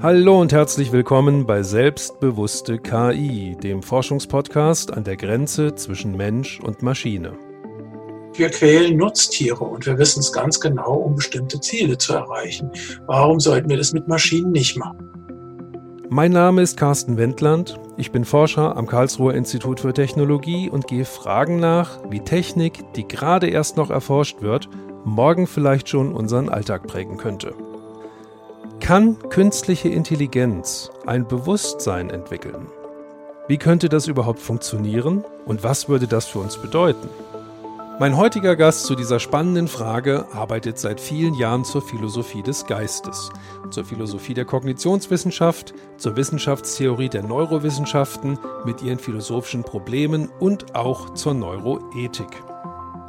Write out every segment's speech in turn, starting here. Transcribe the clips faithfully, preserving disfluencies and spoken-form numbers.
Hallo und herzlich willkommen bei Selbstbewusste K I, dem Forschungspodcast an der Grenze zwischen Mensch und Maschine. Wir quälen Nutztiere und wir wissen es ganz genau, um bestimmte Ziele zu erreichen. Warum sollten wir das mit Maschinen nicht machen? Mein Name ist Carsten Wendland. Ich bin Forscher am Karlsruher Institut für Technologie und gehe Fragen nach, wie Technik, die gerade erst noch erforscht wird, morgen vielleicht schon unseren Alltag prägen könnte. Kann künstliche Intelligenz ein Bewusstsein entwickeln? Wie könnte das überhaupt funktionieren und was würde das für uns bedeuten? Mein heutiger Gast zu dieser spannenden Frage arbeitet seit vielen Jahren zur Philosophie des Geistes, zur Philosophie der Kognitionswissenschaft, zur Wissenschaftstheorie der Neurowissenschaften mit ihren philosophischen Problemen und auch zur Neuroethik.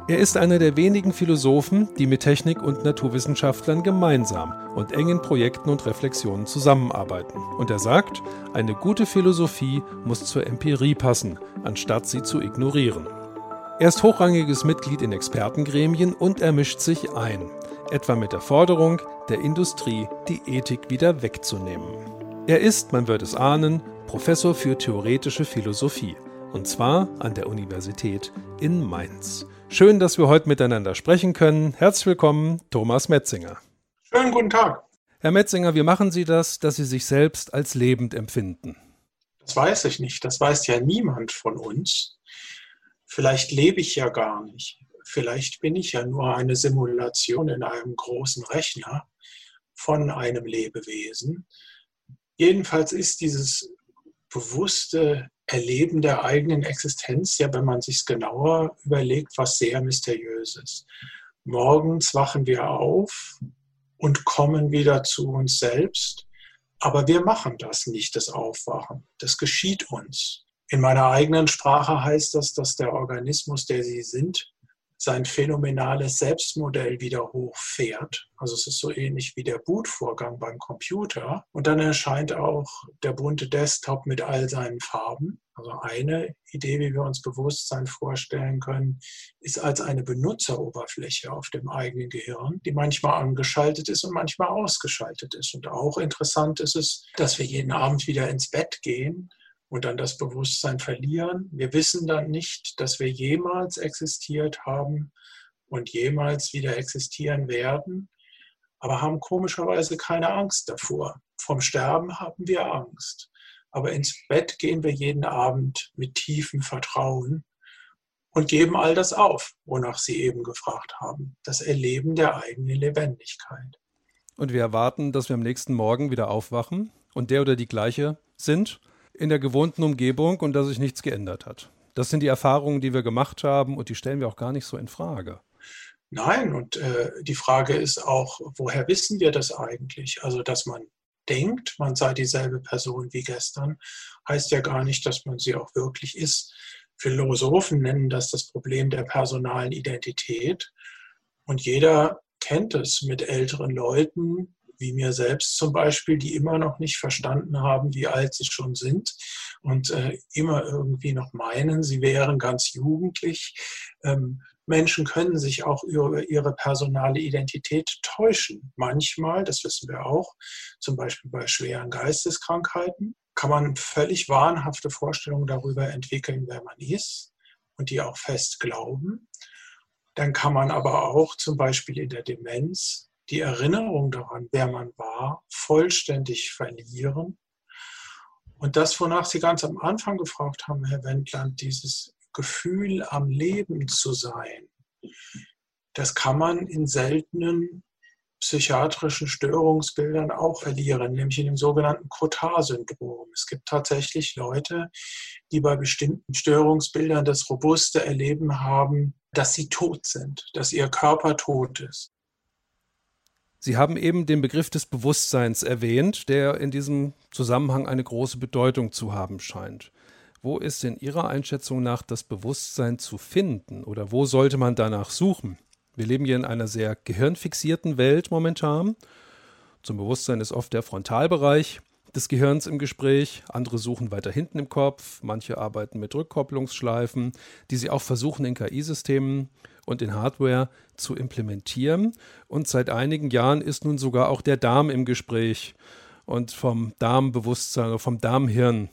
Er ist einer der wenigen Philosophen, die mit Technik- und Naturwissenschaftlern gemeinsam und engen Projekten und Reflexionen zusammenarbeiten. Und er sagt, eine gute Philosophie muss zur Empirie passen, anstatt sie zu ignorieren. Er ist hochrangiges Mitglied in Expertengremien und er mischt sich ein, etwa mit der Forderung, der Industrie die Ethik wieder wegzunehmen. Er ist, man wird es ahnen, Professor für theoretische Philosophie, und zwar an der Universität in Mainz. Schön, dass wir heute miteinander sprechen können. Herzlich willkommen, Thomas Metzinger. Schönen guten Tag. Herr Metzinger, wie machen Sie das, dass Sie sich selbst als lebend empfinden? Das weiß ich nicht. Das weiß ja niemand von uns. Vielleicht lebe ich ja gar nicht. Vielleicht bin ich ja nur eine Simulation in einem großen Rechner von einem Lebewesen. Jedenfalls ist dieses bewusste Erleben der eigenen Existenz, ja, wenn man sich es genauer überlegt, was sehr Mysteriöses. Morgens wachen wir auf und kommen wieder zu uns selbst, aber wir machen das nicht, das Aufwachen. Das geschieht uns. In meiner eigenen Sprache heißt das, dass der Organismus, der Sie sind, sein phänomenales Selbstmodell wieder hochfährt. Also es ist so ähnlich wie der Bootvorgang beim Computer. Und dann erscheint auch der bunte Desktop mit all seinen Farben. Also eine Idee, wie wir uns Bewusstsein vorstellen können, ist als eine Benutzeroberfläche auf dem eigenen Gehirn, die manchmal angeschaltet ist und manchmal ausgeschaltet ist. Und auch interessant ist es, dass wir jeden Abend wieder ins Bett gehen und dann das Bewusstsein verlieren. Wir wissen dann nicht, dass wir jemals existiert haben und jemals wieder existieren werden, aber haben komischerweise keine Angst davor. Vom Sterben haben wir Angst, aber ins Bett gehen wir jeden Abend mit tiefem Vertrauen und geben all das auf, wonach Sie eben gefragt haben, das Erleben der eigenen Lebendigkeit. Und wir erwarten, dass wir am nächsten Morgen wieder aufwachen und der oder die gleiche sind, in der gewohnten Umgebung und dass sich nichts geändert hat. Das sind die Erfahrungen, die wir gemacht haben und die stellen wir auch gar nicht so in Frage. Nein, und äh, die Frage ist auch, woher wissen wir das eigentlich? Also, dass man denkt, man sei dieselbe Person wie gestern, heißt ja gar nicht, dass man sie auch wirklich ist. Philosophen nennen das das Problem der personalen Identität und jeder kennt es mit älteren Leuten, wie mir selbst zum Beispiel, die immer noch nicht verstanden haben, wie alt sie schon sind und äh, immer irgendwie noch meinen, sie wären ganz jugendlich. Ähm, Menschen können sich auch über ihre personale Identität täuschen. Manchmal, das wissen wir auch, zum Beispiel bei schweren Geisteskrankheiten, kann man völlig wahnhafte Vorstellungen darüber entwickeln, wer man ist und die auch fest glauben. Dann kann man aber auch zum Beispiel in der Demenz die Erinnerung daran, wer man war, vollständig verlieren. Und das, wonach Sie ganz am Anfang gefragt haben, Herr Wendland, dieses Gefühl, am Leben zu sein, das kann man in seltenen psychiatrischen Störungsbildern auch verlieren, nämlich in dem sogenannten Cotard-Syndrom. Es gibt tatsächlich Leute, die bei bestimmten Störungsbildern das robuste Erleben haben, dass sie tot sind, dass ihr Körper tot ist. Sie haben eben den Begriff des Bewusstseins erwähnt, der in diesem Zusammenhang eine große Bedeutung zu haben scheint. Wo ist in Ihrer Einschätzung nach das Bewusstsein zu finden oder wo sollte man danach suchen? Wir leben hier in einer sehr gehirnfixierten Welt momentan. Zum Bewusstsein ist oft der Frontalbereich des Gehirns im Gespräch. Andere suchen weiter hinten im Kopf. Manche arbeiten mit Rückkopplungsschleifen, die sie auch versuchen in K I-Systemen und in Hardware zu implementieren. Und seit einigen Jahren ist nun sogar auch der Darm im Gespräch. und vom Darmbewusstsein, vom Darmhirn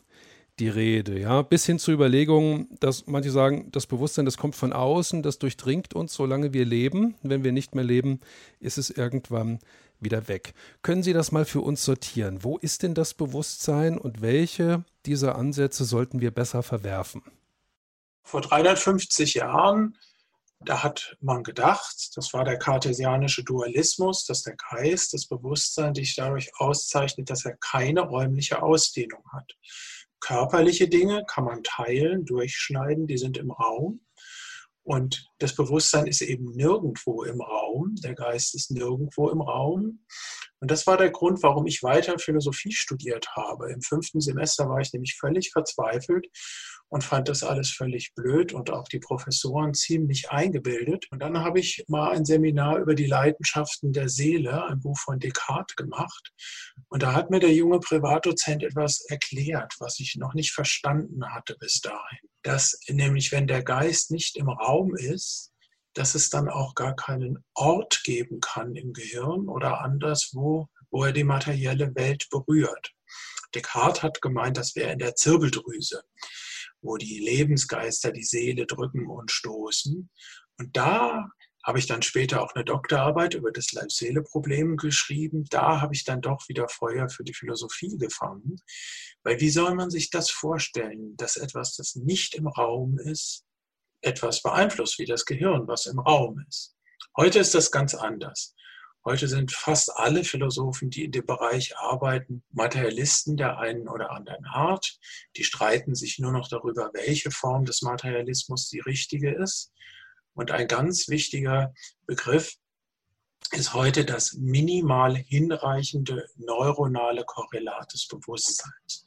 die Rede, ja, bis hin zu Überlegungen, dass manche sagen, das Bewusstsein, das kommt von außen, das durchdringt uns, solange wir leben. Wenn wir nicht mehr leben, ist es irgendwann wieder weg. Können Sie das mal für uns sortieren? Wo ist denn das Bewusstsein und welche dieser Ansätze sollten wir besser verwerfen? Vor dreihundertfünfzig Jahren, da hat man gedacht, das war der kartesianische Dualismus, dass der Geist, das Bewusstsein sich dadurch auszeichnet, dass er keine räumliche Ausdehnung hat. Körperliche Dinge kann man teilen, durchschneiden, die sind im Raum. Und das Bewusstsein ist eben nirgendwo im Raum, der Geist ist nirgendwo im Raum. Und das war der Grund, warum ich weiter Philosophie studiert habe. Im fünften Semester war ich nämlich völlig verzweifelt und fand das alles völlig blöd und auch die Professoren ziemlich eingebildet. Und dann habe ich mal ein Seminar über die Leidenschaften der Seele, ein Buch von Descartes, gemacht. Und da hat mir der junge Privatdozent etwas erklärt, was ich noch nicht verstanden hatte bis dahin. Dass nämlich, wenn der Geist nicht im Raum ist, dass es dann auch gar keinen Ort geben kann im Gehirn oder anderswo, wo er die materielle Welt berührt. Descartes hat gemeint, das wäre in der Zirbeldrüse, wo die Lebensgeister die Seele drücken und stoßen. Und da habe ich dann später auch eine Doktorarbeit über das Leib-Seele-Problem geschrieben. Da habe ich dann doch wieder Feuer für die Philosophie gefangen. Weil wie soll man sich das vorstellen, dass etwas, das nicht im Raum ist, etwas beeinflusst, wie das Gehirn, was im Raum ist? Heute ist das ganz anders. Heute sind fast alle Philosophen, die in dem Bereich arbeiten, Materialisten der einen oder anderen Art. Die streiten sich nur noch darüber, welche Form des Materialismus die richtige ist. Und ein ganz wichtiger Begriff ist heute das minimal hinreichende neuronale Korrelat des Bewusstseins.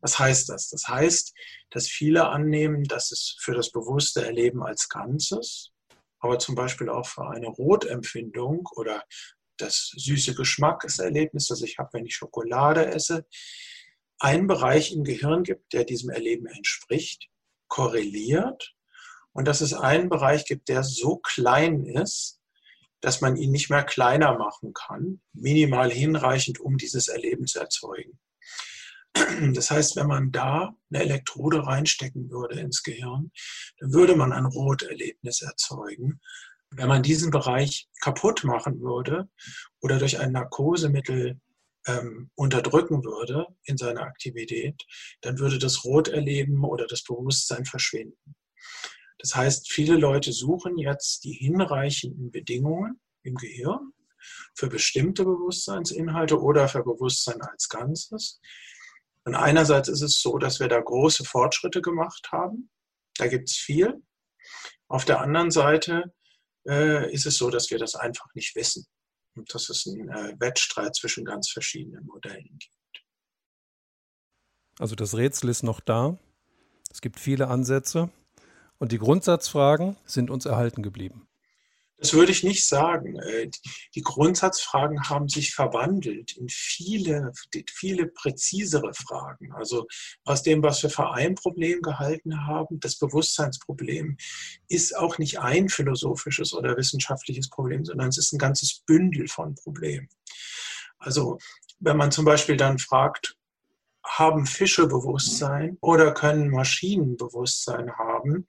Was heißt das? Das heißt, dass viele annehmen, dass es für das bewusste Erleben als Ganzes, aber zum Beispiel auch für eine Rotempfindung oder das süße Geschmackeserlebnis, das ich habe, wenn ich Schokolade esse, einen Bereich im Gehirn gibt, der diesem Erleben entspricht, korreliert, und dass es einen Bereich gibt, der so klein ist, dass man ihn nicht mehr kleiner machen kann, minimal hinreichend, um dieses Erleben zu erzeugen. Das heißt, wenn man da eine Elektrode reinstecken würde ins Gehirn, dann würde man ein Roterlebnis erzeugen. Wenn man diesen Bereich kaputt machen würde oder durch ein Narkosemittel ähm, unterdrücken würde in seiner Aktivität, dann würde das Roterleben oder das Bewusstsein verschwinden. Das heißt, viele Leute suchen jetzt die hinreichenden Bedingungen im Gehirn für bestimmte Bewusstseinsinhalte oder für Bewusstsein als Ganzes. Und einerseits ist es so, dass wir da große Fortschritte gemacht haben. Da gibt es viel. Auf der anderen Seite äh, ist es so, dass wir das einfach nicht wissen. Und dass es einen äh, Wettstreit zwischen ganz verschiedenen Modellen gibt. Also das Rätsel ist noch da. Es gibt viele Ansätze. Und die Grundsatzfragen sind uns erhalten geblieben. Das würde ich nicht sagen. Die Grundsatzfragen haben sich verwandelt in viele, viele präzisere Fragen. Also aus dem, was wir für ein Problem gehalten haben, das Bewusstseinsproblem, ist auch nicht ein philosophisches oder wissenschaftliches Problem, sondern es ist ein ganzes Bündel von Problemen. Also wenn man zum Beispiel dann fragt, haben Fische Bewusstsein oder können Maschinen Bewusstsein haben?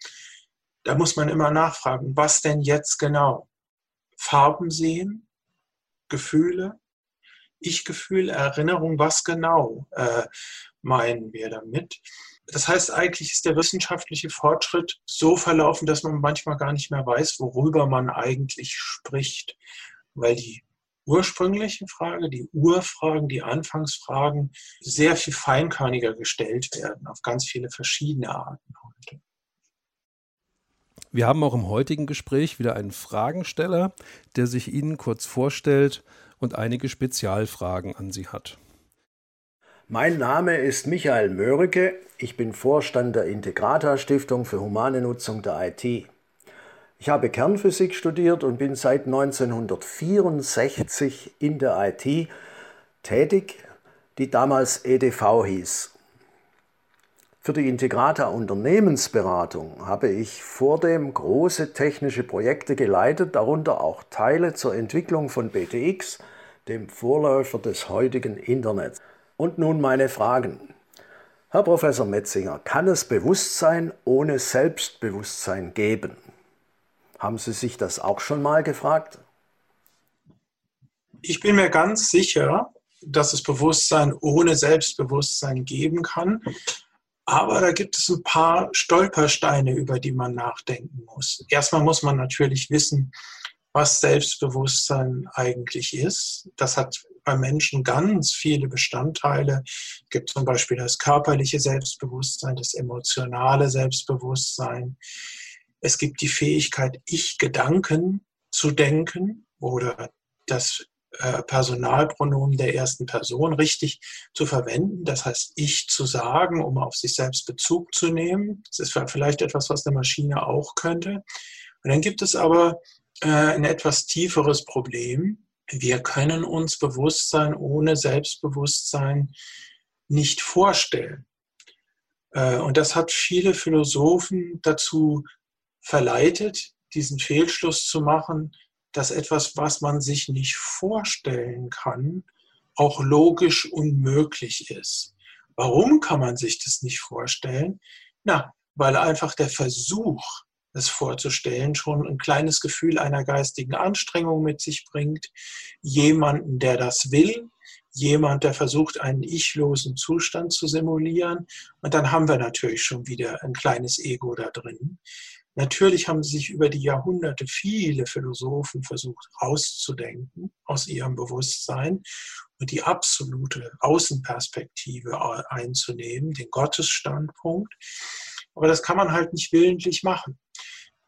Da muss man immer nachfragen, was denn jetzt genau? Farben sehen, Gefühle, Ich-Gefühl, Erinnerung, was genau äh, meinen wir damit? Das heißt, eigentlich ist der wissenschaftliche Fortschritt so verlaufen, dass man manchmal gar nicht mehr weiß, worüber man eigentlich spricht, weil die ursprünglichen Frage, die Urfragen, die Anfangsfragen sehr viel feinkörniger gestellt werden, auf ganz viele verschiedene Arten heute. Wir haben auch im heutigen Gespräch wieder einen Fragensteller, der sich Ihnen kurz vorstellt und einige Spezialfragen an Sie hat. Mein Name ist Michael Mörike. Ich bin Vorstand der Integrata Stiftung für humane Nutzung der I T. Ich habe Kernphysik studiert und bin seit neunzehnhundertvierundsechzig in der I T tätig, die damals E D V hieß. Für die Integrata Unternehmensberatung habe ich vordem große technische Projekte geleitet, darunter auch Teile zur Entwicklung von B T X, dem Vorläufer des heutigen Internets. Und nun meine Fragen. Herr Professor Metzinger, kann es Bewusstsein ohne Selbstbewusstsein geben? Haben Sie sich das auch schon mal gefragt? Ich bin mir ganz sicher, dass es Bewusstsein ohne Selbstbewusstsein geben kann. Aber da gibt es ein paar Stolpersteine, über die man nachdenken muss. Erstmal muss man natürlich wissen, was Selbstbewusstsein eigentlich ist. Das hat bei Menschen ganz viele Bestandteile. Es gibt zum Beispiel das körperliche Selbstbewusstsein, das emotionale Selbstbewusstsein. Es gibt die Fähigkeit, Ich-Gedanken zu denken oder das äh, Personalpronomen der ersten Person richtig zu verwenden. Das heißt, ich zu sagen, um auf sich selbst Bezug zu nehmen. Das ist vielleicht etwas, was eine Maschine auch könnte. Und dann gibt es aber äh, ein etwas tieferes Problem. Wir können uns Bewusstsein ohne Selbstbewusstsein nicht vorstellen. Und das hat viele Philosophen dazu verleitet, diesen Fehlschluss zu machen, dass etwas, was man sich nicht vorstellen kann, auch logisch unmöglich ist. Warum kann man sich das nicht vorstellen? Na, weil einfach der Versuch, das vorzustellen, schon ein kleines Gefühl einer geistigen Anstrengung mit sich bringt. Jemanden, der das will, jemand, der versucht, einen ichlosen Zustand zu simulieren. Und dann haben wir natürlich schon wieder ein kleines Ego da drin. Natürlich haben sich über die Jahrhunderte viele Philosophen versucht, rauszudenken aus ihrem Bewusstsein und die absolute Außenperspektive einzunehmen, den Gottesstandpunkt. Aber das kann man halt nicht willentlich machen.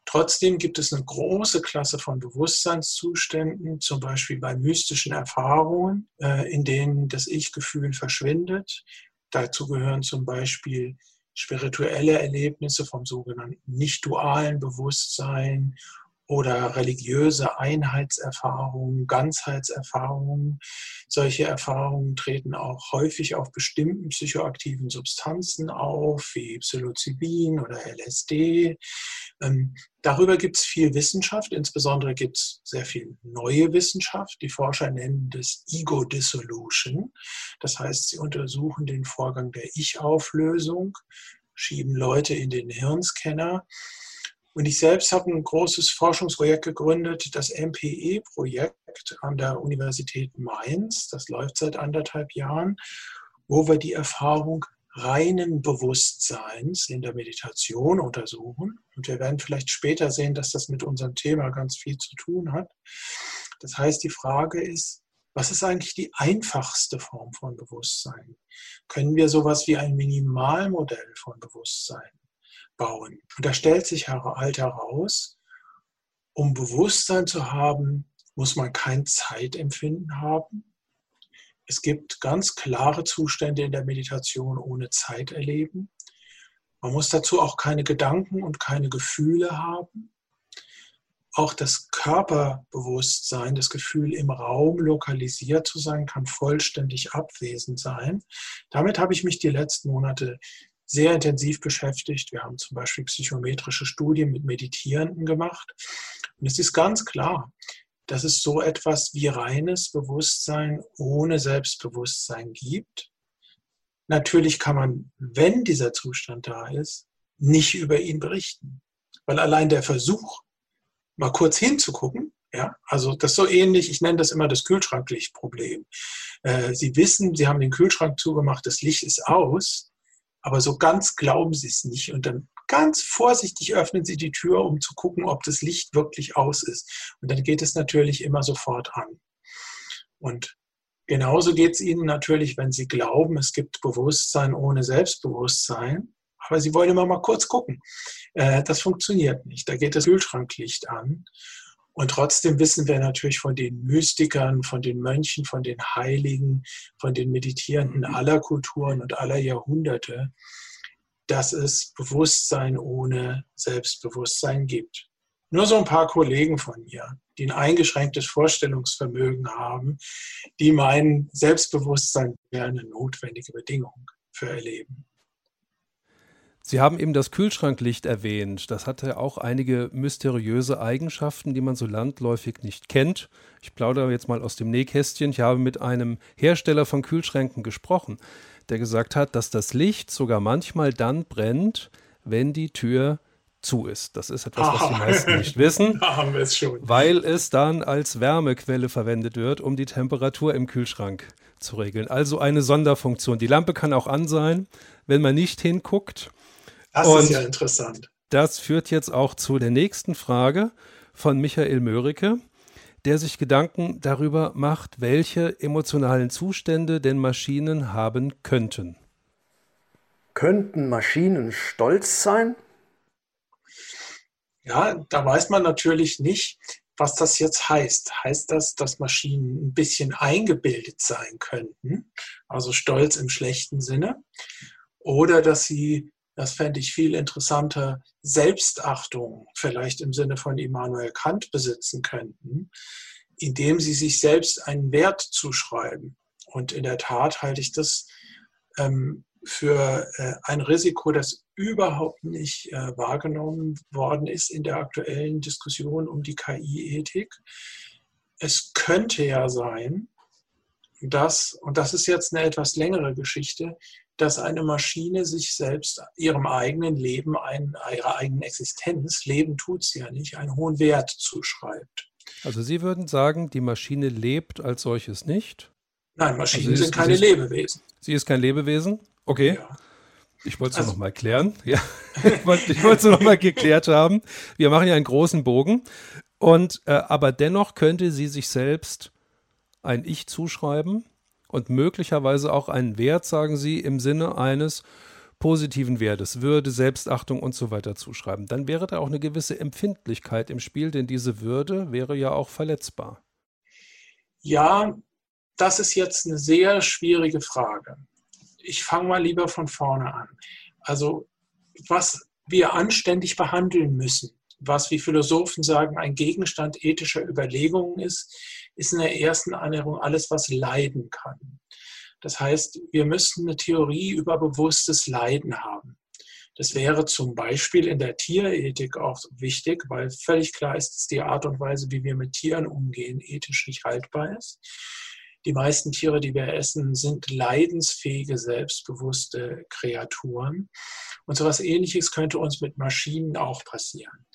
Trotzdem gibt es eine große Klasse von Bewusstseinszuständen, zum Beispiel bei mystischen Erfahrungen, in denen das Ich-Gefühl verschwindet. Dazu gehören zum Beispiel spirituelle Erlebnisse vom sogenannten nicht-dualen Bewusstsein oder religiöse Einheitserfahrungen, Ganzheitserfahrungen. Solche Erfahrungen treten auch häufig auf bestimmten psychoaktiven Substanzen auf, wie Psilocybin oder L S D. Ähm, darüber gibt es viel Wissenschaft, insbesondere gibt es sehr viel neue Wissenschaft. Die Forscher nennen das Ego-Dissolution. Das heißt, sie untersuchen den Vorgang der Ich-Auflösung, schieben Leute in den Hirnscanner. Und ich selbst habe ein großes Forschungsprojekt gegründet, das M P E-Projekt an der Universität Mainz. Das läuft seit anderthalb Jahren, wo wir die Erfahrung reinen Bewusstseins in der Meditation untersuchen. Und wir werden vielleicht später sehen, dass das mit unserem Thema ganz viel zu tun hat. Das heißt, die Frage ist, was ist eigentlich die einfachste Form von Bewusstsein? Können wir sowas wie ein Minimalmodell von Bewusstsein bauen? Und da stellt sich halt heraus, um Bewusstsein zu haben, muss man kein Zeitempfinden haben. Es gibt ganz klare Zustände in der Meditation ohne Zeiterleben. Man muss dazu auch keine Gedanken und keine Gefühle haben. Auch das Körperbewusstsein, das Gefühl, im Raum lokalisiert zu sein, kann vollständig abwesend sein. Damit habe ich mich die letzten Monate sehr intensiv beschäftigt. Wir haben zum Beispiel psychometrische Studien mit Meditierenden gemacht. Und es ist ganz klar, dass es so etwas wie reines Bewusstsein ohne Selbstbewusstsein gibt. Natürlich kann man, wenn dieser Zustand da ist, nicht über ihn berichten. Weil allein der Versuch, mal kurz hinzugucken, ja, also das ist so ähnlich, ich nenne das immer das Kühlschranklichtproblem. Äh, Sie wissen, Sie haben den Kühlschrank zugemacht, das Licht ist aus, aber so ganz glauben Sie es nicht. Und dann ganz vorsichtig öffnen Sie die Tür, um zu gucken, ob das Licht wirklich aus ist. Und dann geht es natürlich immer sofort an. Und genauso geht es Ihnen natürlich, wenn Sie glauben, es gibt Bewusstsein ohne Selbstbewusstsein. Aber Sie wollen immer mal kurz gucken. Das funktioniert nicht. Da geht das Kühlschranklicht an. Und trotzdem wissen wir natürlich von den Mystikern, von den Mönchen, von den Heiligen, von den Meditierenden aller Kulturen und aller Jahrhunderte, dass es Bewusstsein ohne Selbstbewusstsein gibt. Nur so ein paar Kollegen von mir, die ein eingeschränktes Vorstellungsvermögen haben, die meinen, Selbstbewusstsein wäre eine notwendige Bedingung für ihr Leben. Sie haben eben das Kühlschranklicht erwähnt. Das hatte auch einige mysteriöse Eigenschaften, die man so landläufig nicht kennt. Ich plaudere jetzt mal aus dem Nähkästchen. Ich habe mit einem Hersteller von Kühlschränken gesprochen, der gesagt hat, dass das Licht sogar manchmal dann brennt, wenn die Tür zu ist. Das ist etwas, was die meisten nicht wissen, da haben wir es schon. Weil es dann als Wärmequelle verwendet wird, um die Temperatur im Kühlschrank zu regeln. Also eine Sonderfunktion. Die Lampe kann auch an sein, wenn man nicht hinguckt. Das und ist ja interessant. Das führt jetzt auch zu der nächsten Frage von Michael Mörike, der sich Gedanken darüber macht, welche emotionalen Zustände denn Maschinen haben könnten. Könnten Maschinen stolz sein? Ja, da weiß man natürlich nicht, was das jetzt heißt. Heißt das, dass Maschinen ein bisschen eingebildet sein könnten, also stolz im schlechten Sinne, oder dass sie, das fände ich viel interessanter, Selbstachtung vielleicht im Sinne von Immanuel Kant besitzen könnten, indem sie sich selbst einen Wert zuschreiben. Und in der Tat halte ich das ähm, für äh, ein Risiko, das überhaupt nicht äh, wahrgenommen worden ist in der aktuellen Diskussion um die K I-Ethik. Es könnte ja sein, dass, und das ist jetzt eine etwas längere Geschichte, dass eine Maschine sich selbst, ihrem eigenen Leben, ein, ihrer eigenen Existenz, Leben tut sie ja nicht, einen hohen Wert zuschreibt. Also Sie würden sagen, die Maschine lebt als solches nicht? Nein, Maschinen also sind ist, keine sie ist, Lebewesen. Sie ist kein Lebewesen? Okay. Ja. Ich wollte es also, noch mal klären. Ja. Ich wollte es noch mal geklärt haben. Wir machen ja einen großen Bogen. Und, äh, aber dennoch könnte sie sich selbst ein Ich zuschreiben? Und möglicherweise auch einen Wert, sagen Sie, im Sinne eines positiven Wertes, Würde, Selbstachtung und so weiter zuschreiben. Dann wäre da auch eine gewisse Empfindlichkeit im Spiel, denn diese Würde wäre ja auch verletzbar. Ja, das ist jetzt eine sehr schwierige Frage. Ich fange mal lieber von vorne an. Also, was wir anständig behandeln müssen, was, wie Philosophen sagen, ein Gegenstand ethischer Überlegungen ist, ist in der ersten Annäherung alles, was leiden kann. Das heißt, wir müssten eine Theorie über bewusstes Leiden haben. Das wäre zum Beispiel in der Tierethik auch wichtig, weil völlig klar ist, dass die Art und Weise, wie wir mit Tieren umgehen, ethisch nicht haltbar ist. Die meisten Tiere, die wir essen, sind leidensfähige, selbstbewusste Kreaturen. Und so etwas Ähnliches könnte uns mit Maschinen auch passieren.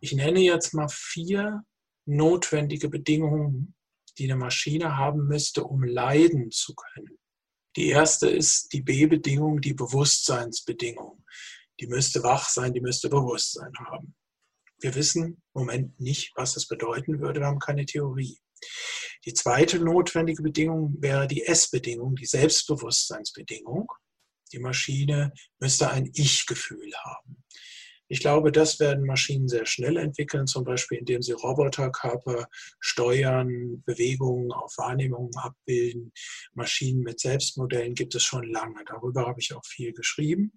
Ich nenne jetzt mal vier notwendige Bedingungen, die eine Maschine haben müsste, um leiden zu können. Die erste ist die B-Bedingung, die Bewusstseinsbedingung. Die müsste wach sein, die müsste Bewusstsein haben. Wir wissen im Moment nicht, was das bedeuten würde, wir haben keine Theorie. Die zweite notwendige Bedingung wäre die S-Bedingung, die Selbstbewusstseinsbedingung. Die Maschine müsste ein Ich-Gefühl haben. Ich glaube, das werden Maschinen sehr schnell entwickeln, zum Beispiel indem sie Roboterkörper steuern, Bewegungen auf Wahrnehmungen abbilden. Maschinen mit Selbstmodellen gibt es schon lange. Darüber habe ich auch viel geschrieben.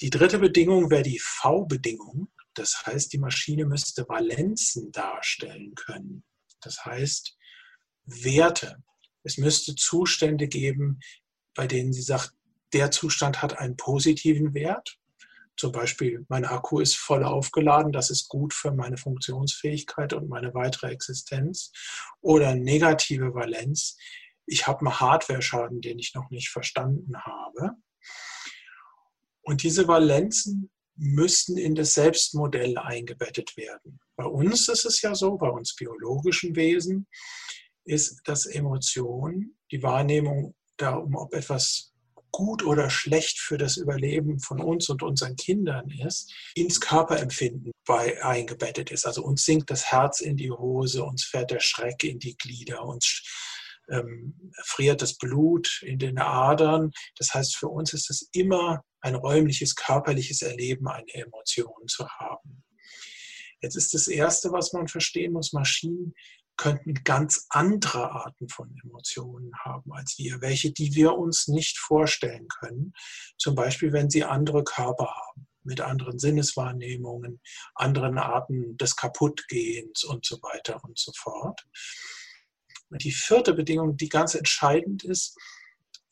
Die dritte Bedingung wäre die V-Bedingung. Das heißt, die Maschine müsste Valenzen darstellen können. Das heißt, Werte. Es müsste Zustände geben, bei denen sie sagt, der Zustand hat einen positiven Wert. Zum Beispiel, mein Akku ist voll aufgeladen, das ist gut für meine Funktionsfähigkeit und meine weitere Existenz. Oder negative Valenz, ich habe einen Hardware-Schaden, den ich noch nicht verstanden habe. Und diese Valenzen müssten in das Selbstmodell eingebettet werden. Bei uns ist es ja so, bei uns biologischen Wesen, ist, dass Emotionen, die Wahrnehmung darum, ob etwas gut oder schlecht für das Überleben von uns und unseren Kindern ist, ins Körperempfinden bei eingebettet ist. Also uns sinkt das Herz in die Hose, uns fährt der Schreck in die Glieder, uns ähm, friert das Blut in den Adern. Das heißt, für uns ist es immer ein räumliches, körperliches Erleben, eine Emotion zu haben. Jetzt ist das Erste, was man verstehen muss, Maschinen könnten ganz andere Arten von Emotionen haben als wir, welche, die wir uns nicht vorstellen können. Zum Beispiel, wenn sie andere Körper haben, mit anderen Sinneswahrnehmungen, anderen Arten des Kaputtgehens und so weiter und so fort. Und die vierte Bedingung, die ganz entscheidend ist,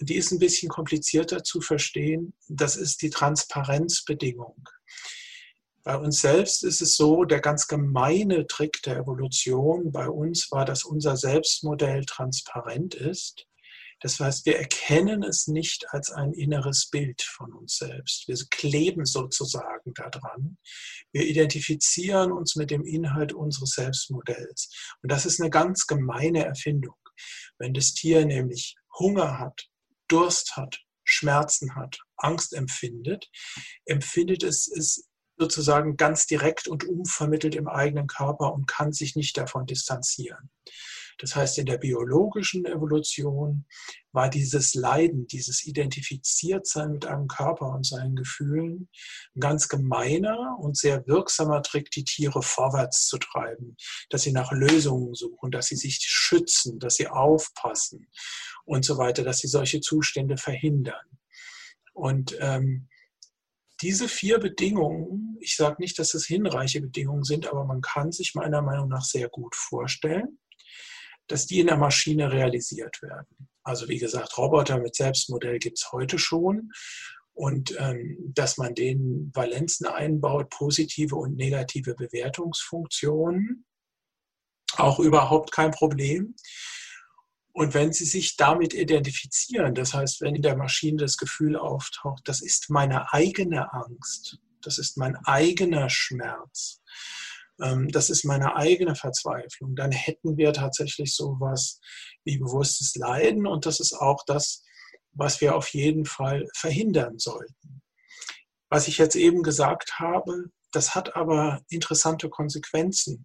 die ist ein bisschen komplizierter zu verstehen. Das ist die Transparenzbedingung. Bei uns selbst ist es so, der ganz gemeine Trick der Evolution bei uns war, dass unser Selbstmodell transparent ist. Das heißt, wir erkennen es nicht als ein inneres Bild von uns selbst. Wir kleben sozusagen daran. Wir identifizieren uns mit dem Inhalt unseres Selbstmodells. Und das ist eine ganz gemeine Erfindung. Wenn das Tier nämlich Hunger hat, Durst hat, Schmerzen hat, Angst empfindet, empfindet es es sozusagen ganz direkt und unvermittelt im eigenen Körper und kann sich nicht davon distanzieren. Das heißt, in der biologischen Evolution war dieses Leiden, dieses Identifiziertsein mit einem Körper und seinen Gefühlen ein ganz gemeiner und sehr wirksamer Trick, die Tiere vorwärts zu treiben, dass sie nach Lösungen suchen, dass sie sich schützen, dass sie aufpassen und so weiter, dass sie solche Zustände verhindern. Und ähm, diese vier Bedingungen, ich sage nicht, dass es hinreichende Bedingungen sind, aber man kann sich meiner Meinung nach sehr gut vorstellen, dass die in der Maschine realisiert werden. Also wie gesagt, Roboter mit Selbstmodell gibt es heute schon. Und ähm, dass man denen Valenzen einbaut, positive und negative Bewertungsfunktionen, auch überhaupt kein Problem. Und wenn sie sich damit identifizieren, das heißt, wenn in der Maschine das Gefühl auftaucht, das ist meine eigene Angst, das ist mein eigener Schmerz, das ist meine eigene Verzweiflung, dann hätten wir tatsächlich sowas wie bewusstes Leiden. Und das ist auch das, was wir auf jeden Fall verhindern sollten. Was ich jetzt eben gesagt habe, das hat aber interessante Konsequenzen.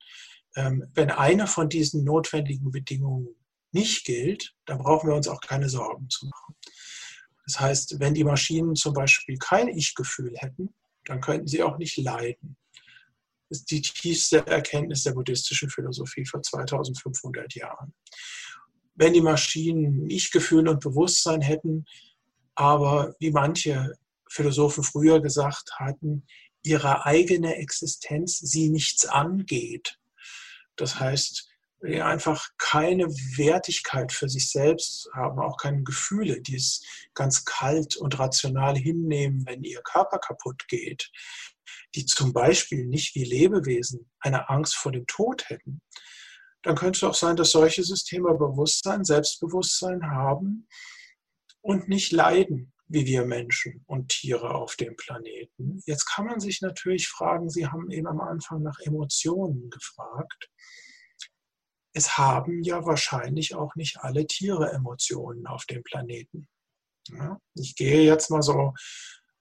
Wenn eine von diesen notwendigen Bedingungen nicht gilt, dann brauchen wir uns auch keine Sorgen zu machen. Das heißt, wenn die Maschinen zum Beispiel kein Ich-Gefühl hätten, dann könnten sie auch nicht leiden. Das ist die tiefste Erkenntnis der buddhistischen Philosophie vor zweitausendfünfhundert Jahren. Wenn die Maschinen Ich-Gefühl und Bewusstsein hätten, aber wie manche Philosophen früher gesagt hatten, ihre eigene Existenz sie nichts angeht. Das heißt, die einfach keine Wertigkeit für sich selbst haben, auch keine Gefühle, die es ganz kalt und rational hinnehmen, wenn ihr Körper kaputt geht, die zum Beispiel nicht wie Lebewesen eine Angst vor dem Tod hätten, dann könnte es auch sein, dass solche Systeme Bewusstsein, Selbstbewusstsein haben und nicht leiden, wie wir Menschen und Tiere auf dem Planeten. Jetzt kann man sich natürlich fragen, Sie haben eben am Anfang nach Emotionen gefragt. Es haben ja wahrscheinlich auch nicht alle Tiere Emotionen auf dem Planeten. Ja, ich gehe jetzt mal so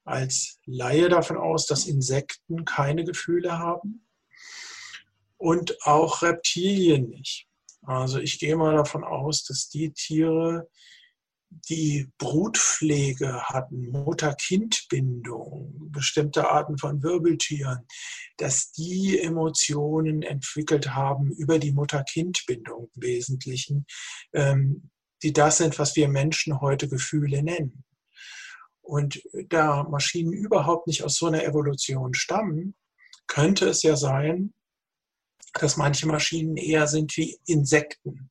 als Laie davon aus, dass Insekten keine Gefühle haben und auch Reptilien nicht. Also ich gehe mal davon aus, dass die Tiere, die Brutpflege hatten, Mutter-Kind-Bindung, bestimmte Arten von Wirbeltieren, dass die Emotionen entwickelt haben über die Mutter-Kind-Bindung im Wesentlichen, die das sind, was wir Menschen heute Gefühle nennen. Und da Maschinen überhaupt nicht aus so einer Evolution stammen, könnte es ja sein, dass manche Maschinen eher sind wie Insekten.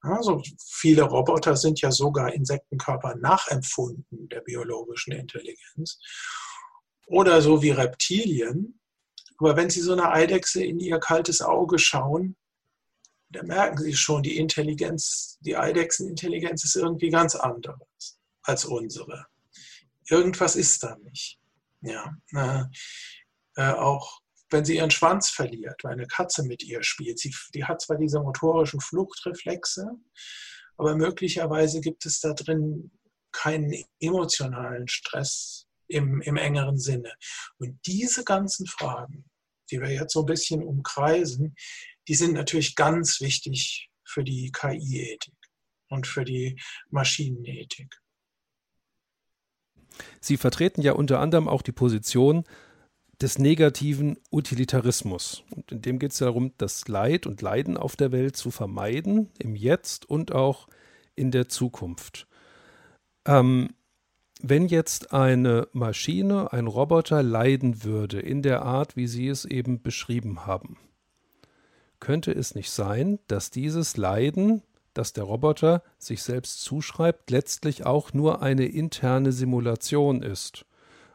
Also viele Roboter sind ja sogar Insektenkörper nachempfunden der biologischen Intelligenz oder so wie Reptilien. Aber wenn Sie so eine Eidechse in ihr kaltes Auge schauen, dann merken Sie schon, die Intelligenz, die Eidechsenintelligenz ist irgendwie ganz anderes als unsere. Irgendwas ist da nicht. Ja, äh, auch wenn sie ihren Schwanz verliert, weil eine Katze mit ihr spielt. Sie, die hat zwar diese motorischen Fluchtreflexe, aber möglicherweise gibt es da drin keinen emotionalen Stress im, im engeren Sinne. Und diese ganzen Fragen, die wir jetzt so ein bisschen umkreisen, die sind natürlich ganz wichtig für die K I-Ethik und für die Maschinenethik. Sie vertreten ja unter anderem auch die Position des negativen Utilitarismus. Und in dem geht es darum, das Leid und Leiden auf der Welt zu vermeiden, im Jetzt und auch in der Zukunft. Ähm, wenn jetzt eine Maschine, ein Roboter leiden würde, in der Art, wie Sie es eben beschrieben haben, könnte es nicht sein, dass dieses Leiden dass der Roboter sich selbst zuschreibt, letztlich auch nur eine interne Simulation ist.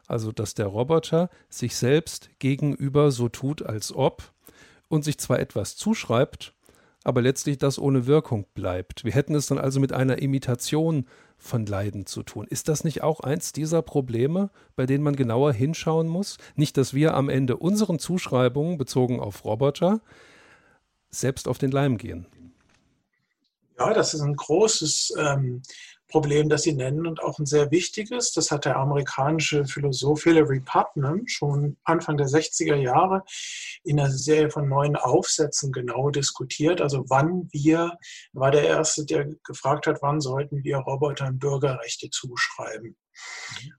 Also dass der Roboter sich selbst gegenüber so tut, als ob, und sich zwar etwas zuschreibt, aber letztlich das ohne Wirkung bleibt. Wir hätten es dann also mit einer Imitation von Leiden zu tun. Ist das nicht auch eins dieser Probleme, bei denen man genauer hinschauen muss? Nicht, dass wir am Ende unseren Zuschreibungen bezogen auf Roboter selbst auf den Leim gehen. Ja, das ist ein großes ähm, Problem, das Sie nennen, und auch ein sehr wichtiges. Das hat der amerikanische Philosoph Hilary Putnam schon Anfang der sechziger Jahre in einer Serie von neun Aufsätzen genau diskutiert. Also wann wir, war der Erste, der gefragt hat, wann sollten wir Robotern Bürgerrechte zuschreiben?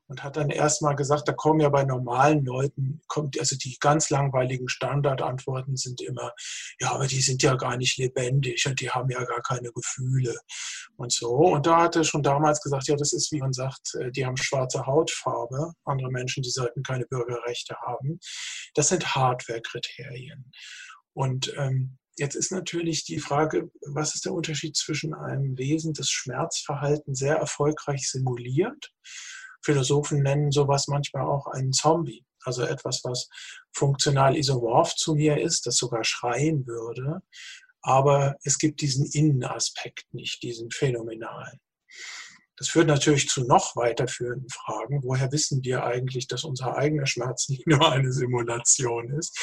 Und hat dann erstmal gesagt, da kommen ja bei normalen Leuten, kommt also die ganz langweiligen Standardantworten sind immer, ja, aber die sind ja gar nicht lebendig und die haben ja gar keine Gefühle und so. Und da hat er schon damals gesagt, ja, das ist, wie man sagt, die haben schwarze Hautfarbe, andere Menschen, die sollten keine Bürgerrechte haben. Das sind Hardware-Kriterien. Und ähm, jetzt ist natürlich die Frage, was ist der Unterschied zwischen einem Wesen, das Schmerzverhalten sehr erfolgreich simuliert? Philosophen nennen sowas manchmal auch einen Zombie, also etwas, was funktional isomorph zu mir ist, das sogar schreien würde, aber es gibt diesen Innenaspekt nicht, diesen phänomenalen. Das führt natürlich zu noch weiterführenden Fragen. Woher wissen wir eigentlich, dass unser eigener Schmerz nicht nur eine Simulation ist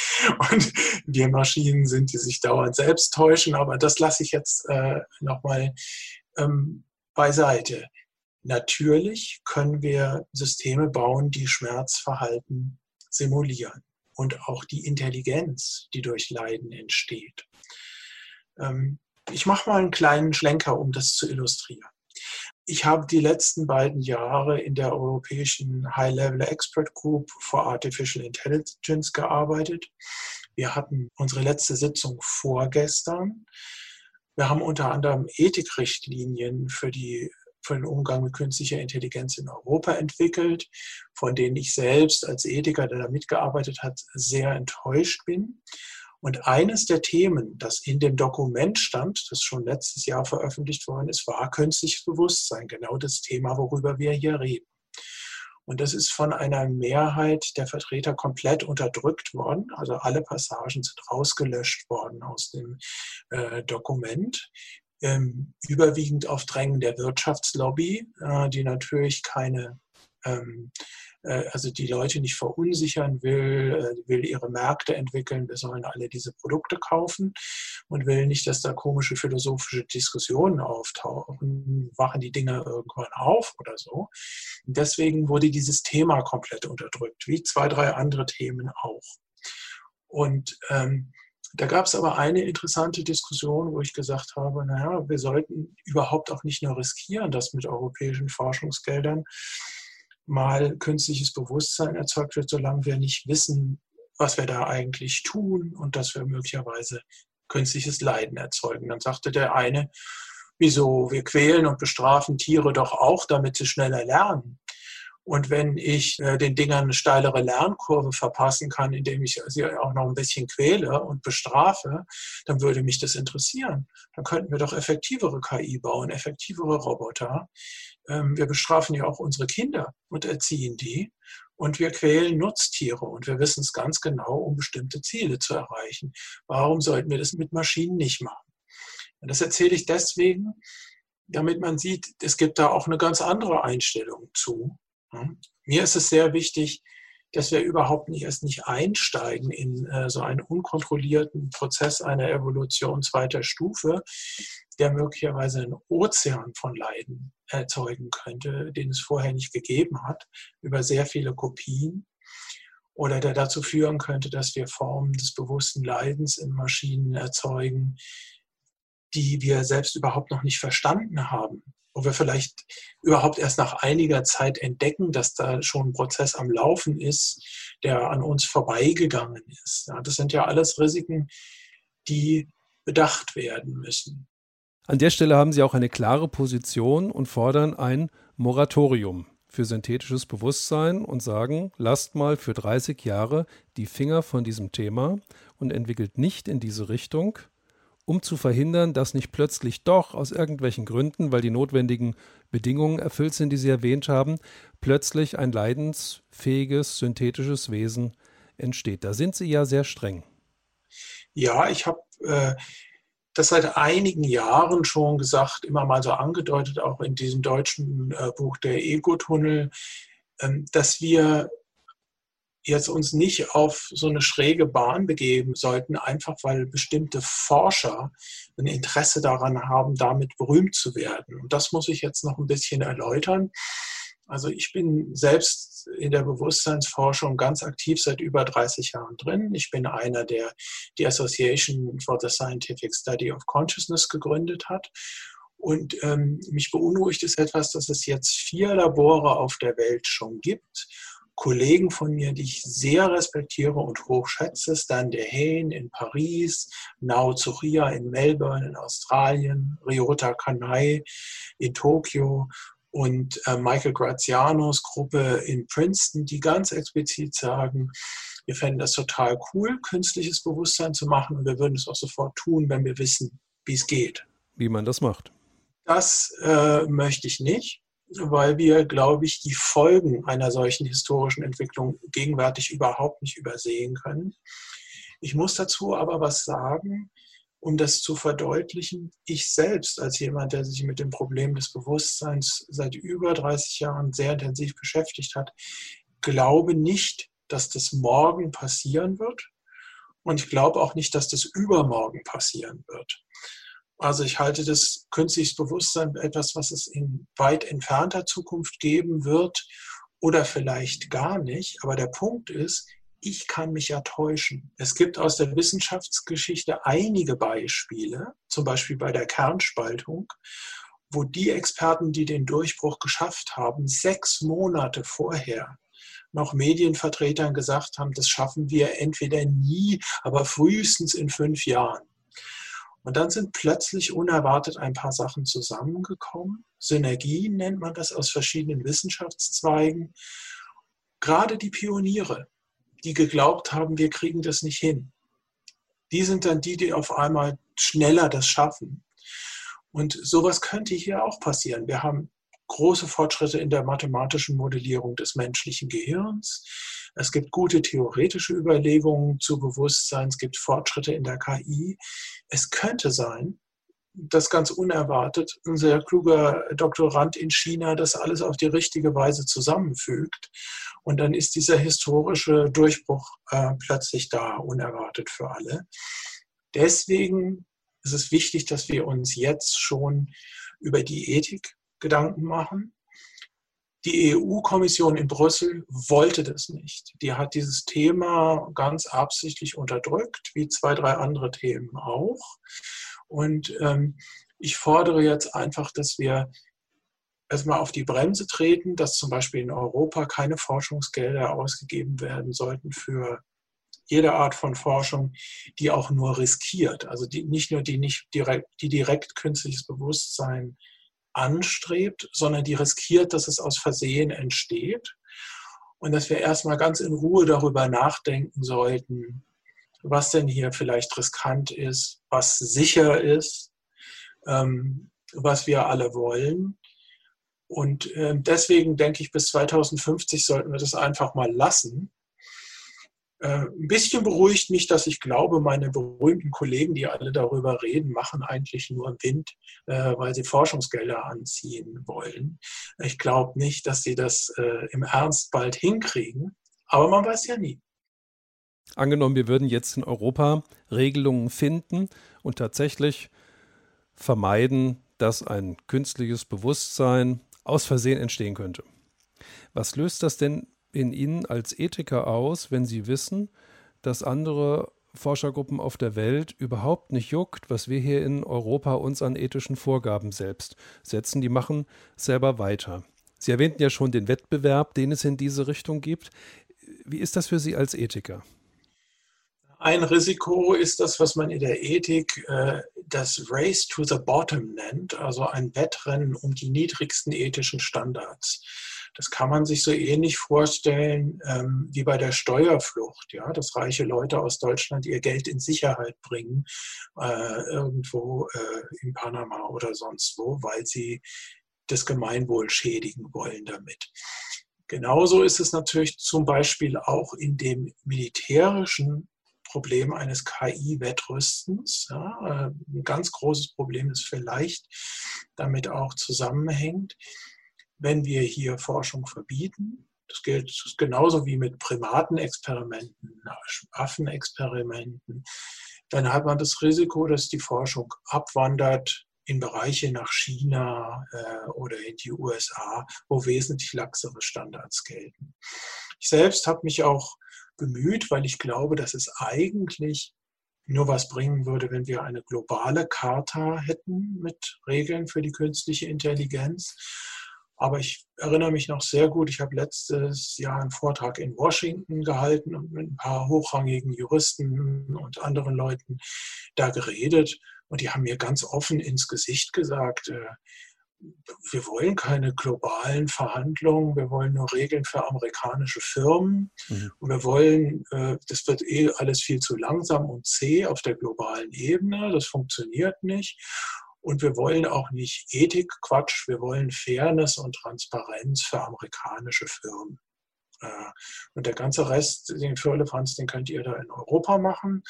und wir Maschinen sind, die sich dauernd selbst täuschen? Aber das lasse ich jetzt äh, nochmal ähm, beiseite. Natürlich können wir Systeme bauen, die Schmerzverhalten simulieren und auch die Intelligenz, die durch Leiden entsteht. Ähm, ich mache mal einen kleinen Schlenker, um das zu illustrieren. Ich habe die letzten beiden Jahre in der europäischen High-Level Expert Group for Artificial Intelligence gearbeitet. Wir hatten unsere letzte Sitzung vorgestern. Wir haben unter anderem Ethikrichtlinien für, die, für den Umgang mit künstlicher Intelligenz in Europa entwickelt, von denen ich selbst als Ethiker, der da mitgearbeitet hat, sehr enttäuscht bin. Und eines der Themen, das in dem Dokument stand, das schon letztes Jahr veröffentlicht worden ist, war künstliches Bewusstsein, genau das Thema, worüber wir hier reden. Und das ist von einer Mehrheit der Vertreter komplett unterdrückt worden. Also alle Passagen sind rausgelöscht worden aus dem äh, Dokument. Ähm, überwiegend auf Drängen der Wirtschaftslobby, äh, die natürlich keine... Ähm, also die Leute nicht verunsichern will, will ihre Märkte entwickeln, wir sollen alle diese Produkte kaufen und will nicht, dass da komische philosophische Diskussionen auftauchen, wachen die Dinger irgendwann auf oder so. Deswegen wurde dieses Thema komplett unterdrückt, wie zwei, drei andere Themen auch. Und ähm, da gab es aber eine interessante Diskussion, wo ich gesagt habe, naja, wir sollten überhaupt auch nicht nur riskieren, dass mit europäischen Forschungsgeldern mal künstliches Bewusstsein erzeugt wird, solange wir nicht wissen, was wir da eigentlich tun und dass wir möglicherweise künstliches Leiden erzeugen. Dann sagte der eine, wieso, wir quälen und bestrafen Tiere doch auch, damit sie schneller lernen. Und wenn ich äh, den Dingern eine steilere Lernkurve verpassen kann, indem ich sie auch noch ein bisschen quäle und bestrafe, dann würde mich das interessieren. Dann könnten wir doch effektivere K I bauen, effektivere Roboter. Ähm, wir bestrafen ja auch unsere Kinder und erziehen die. Und wir quälen Nutztiere und wir wissen es ganz genau, um bestimmte Ziele zu erreichen. Warum sollten wir das mit Maschinen nicht machen? Und das erzähle ich deswegen, damit man sieht, es gibt da auch eine ganz andere Einstellung zu. Mir ist es sehr wichtig, dass wir überhaupt nicht erst nicht einsteigen in äh, so einen unkontrollierten Prozess einer Evolution zweiter Stufe, der möglicherweise einen Ozean von Leiden erzeugen könnte, den es vorher nicht gegeben hat, über sehr viele Kopien, oder der dazu führen könnte, dass wir Formen des bewussten Leidens in Maschinen erzeugen, die wir selbst überhaupt noch nicht verstanden haben, wo wir vielleicht überhaupt erst nach einiger Zeit entdecken, dass da schon ein Prozess am Laufen ist, der an uns vorbeigegangen ist. Ja, das sind ja alles Risiken, die bedacht werden müssen. An der Stelle haben Sie auch eine klare Position und fordern ein Moratorium für synthetisches Bewusstsein und sagen, lasst mal für dreißig Jahre die Finger von diesem Thema und entwickelt nicht in diese Richtung, um zu verhindern, dass nicht plötzlich doch aus irgendwelchen Gründen, weil die notwendigen Bedingungen erfüllt sind, die Sie erwähnt haben, plötzlich ein leidensfähiges, synthetisches Wesen entsteht. Da sind Sie ja sehr streng. Ja, ich habe äh, das seit einigen Jahren schon gesagt, immer mal so angedeutet, auch in diesem deutschen äh, Buch Der Ego-Tunnel, äh, dass wir jetzt uns nicht auf so eine schräge Bahn begeben sollten, einfach weil bestimmte Forscher ein Interesse daran haben, damit berühmt zu werden. Und das muss ich jetzt noch ein bisschen erläutern. Also ich bin selbst in der Bewusstseinsforschung ganz aktiv seit über dreißig Jahren drin. Ich bin einer, der die Association for the Scientific Study of Consciousness gegründet hat. Und ähm, mich beunruhigt es etwas, dass es jetzt vier Labore auf der Welt schon gibt. Kollegen von mir, die ich sehr respektiere und hochschätze, Stanislas Dehaene in Paris, Nao Tsuchiya in Melbourne in Australien, Ryota Kanai in Tokio und äh, Michael Grazianos Gruppe in Princeton, die ganz explizit sagen, wir fänden das total cool, künstliches Bewusstsein zu machen und wir würden es auch sofort tun, wenn wir wissen, wie es geht. Wie man das macht. Das äh, möchte ich nicht, weil wir, glaube ich, die Folgen einer solchen historischen Entwicklung gegenwärtig überhaupt nicht übersehen können. Ich muss dazu aber was sagen, um das zu verdeutlichen. Ich selbst als jemand, der sich mit dem Problem des Bewusstseins seit über dreißig Jahren sehr intensiv beschäftigt hat, glaube nicht, dass das morgen passieren wird und ich glaube auch nicht, dass das übermorgen passieren wird. Also ich halte das künstliches Bewusstsein etwas, was es in weit entfernter Zukunft geben wird oder vielleicht gar nicht. Aber der Punkt ist, ich kann mich ja täuschen. Es gibt aus der Wissenschaftsgeschichte einige Beispiele, zum Beispiel bei der Kernspaltung, wo die Experten, die den Durchbruch geschafft haben, sechs Monate vorher noch Medienvertretern gesagt haben, das schaffen wir entweder nie, aber frühestens in fünf Jahren. Und dann sind plötzlich unerwartet ein paar Sachen zusammengekommen. Synergien nennt man das aus verschiedenen Wissenschaftszweigen. Gerade die Pioniere, die geglaubt haben, wir kriegen das nicht hin. Die sind dann die, die auf einmal schneller das schaffen. Und sowas könnte hier auch passieren. Wir haben große Fortschritte in der mathematischen Modellierung des menschlichen Gehirns. Es gibt gute theoretische Überlegungen zu Bewusstsein. Es gibt Fortschritte in der K I. Es könnte sein, dass ganz unerwartet ein sehr kluger Doktorand in China das alles auf die richtige Weise zusammenfügt. Und dann ist dieser historische Durchbruch äh, plötzlich da, unerwartet für alle. Deswegen ist es wichtig, dass wir uns jetzt schon über die Ethik Gedanken machen. Die E U-Kommission in Brüssel wollte das nicht. Die hat dieses Thema ganz absichtlich unterdrückt, wie zwei, drei andere Themen auch. Und ähm, ich fordere jetzt einfach, dass wir erstmal auf die Bremse treten, dass zum Beispiel in Europa keine Forschungsgelder ausgegeben werden sollten für jede Art von Forschung, die auch nur riskiert. Also die, nicht nur die, nicht direkt, die direkt künstliches Bewusstsein anstrebt, sondern die riskiert, dass es aus Versehen entsteht und dass wir erstmal ganz in Ruhe darüber nachdenken sollten, was denn hier vielleicht riskant ist, was sicher ist, ähm, was wir alle wollen. Und äh, deswegen denke ich, bis zweitausendfünfzig sollten wir das einfach mal lassen. Äh, ein bisschen beruhigt mich, dass ich glaube, meine berühmten Kollegen, die alle darüber reden, machen eigentlich nur Wind, äh, weil sie Forschungsgelder anziehen wollen. Ich glaube nicht, dass sie das äh, im Ernst bald hinkriegen, aber man weiß ja nie. Angenommen, wir würden jetzt in Europa Regelungen finden und tatsächlich vermeiden, dass ein künstliches Bewusstsein aus Versehen entstehen könnte. Was löst das denn in Ihnen als Ethiker aus, wenn Sie wissen, dass andere Forschergruppen auf der Welt überhaupt nicht juckt, was wir hier in Europa uns an ethischen Vorgaben selbst setzen? Die machen selber weiter. Sie erwähnten ja schon den Wettbewerb, den es in diese Richtung gibt. Wie ist das für Sie als Ethiker? Ein Risiko ist das, was man in der Ethik äh, das Race to the Bottom nennt, also ein Wettrennen um die niedrigsten ethischen Standards. Das kann man sich so ähnlich vorstellen ähm, wie bei der Steuerflucht, ja, dass reiche Leute aus Deutschland ihr Geld in Sicherheit bringen, äh, irgendwo äh, in Panama oder sonst wo, weil sie das Gemeinwohl schädigen wollen damit. Genauso ist es natürlich zum Beispiel auch in dem militärischen Problem eines K I-Wettrüstens. Ja, ein ganz großes Problem, das vielleicht damit auch zusammenhängt, wenn wir hier Forschung verbieten. Das gilt genauso wie mit Primatenexperimenten, Affenexperimenten. Dann hat man das Risiko, dass die Forschung abwandert in Bereiche nach China äh, oder in die U S A, wo wesentlich laxere Standards gelten. Ich selbst habe mich auch bemüht, weil ich glaube, dass es eigentlich nur was bringen würde, wenn wir eine globale Charta hätten mit Regeln für die künstliche Intelligenz. Aber ich erinnere mich noch sehr gut, ich habe letztes Jahr einen Vortrag in Washington gehalten und mit ein paar hochrangigen Juristen und anderen Leuten da geredet. Und die haben mir ganz offen ins Gesicht gesagt, wir wollen keine globalen Verhandlungen, wir wollen nur Regeln für amerikanische Firmen. Mhm. Und wir wollen, das wird eh alles viel zu langsam und zäh auf der globalen Ebene, das funktioniert nicht. Und wir wollen auch nicht Ethik-Quatsch, wir wollen Fairness und Transparenz für amerikanische Firmen. Und der ganze Rest, den Firlefanz, den könnt ihr da in Europa machen.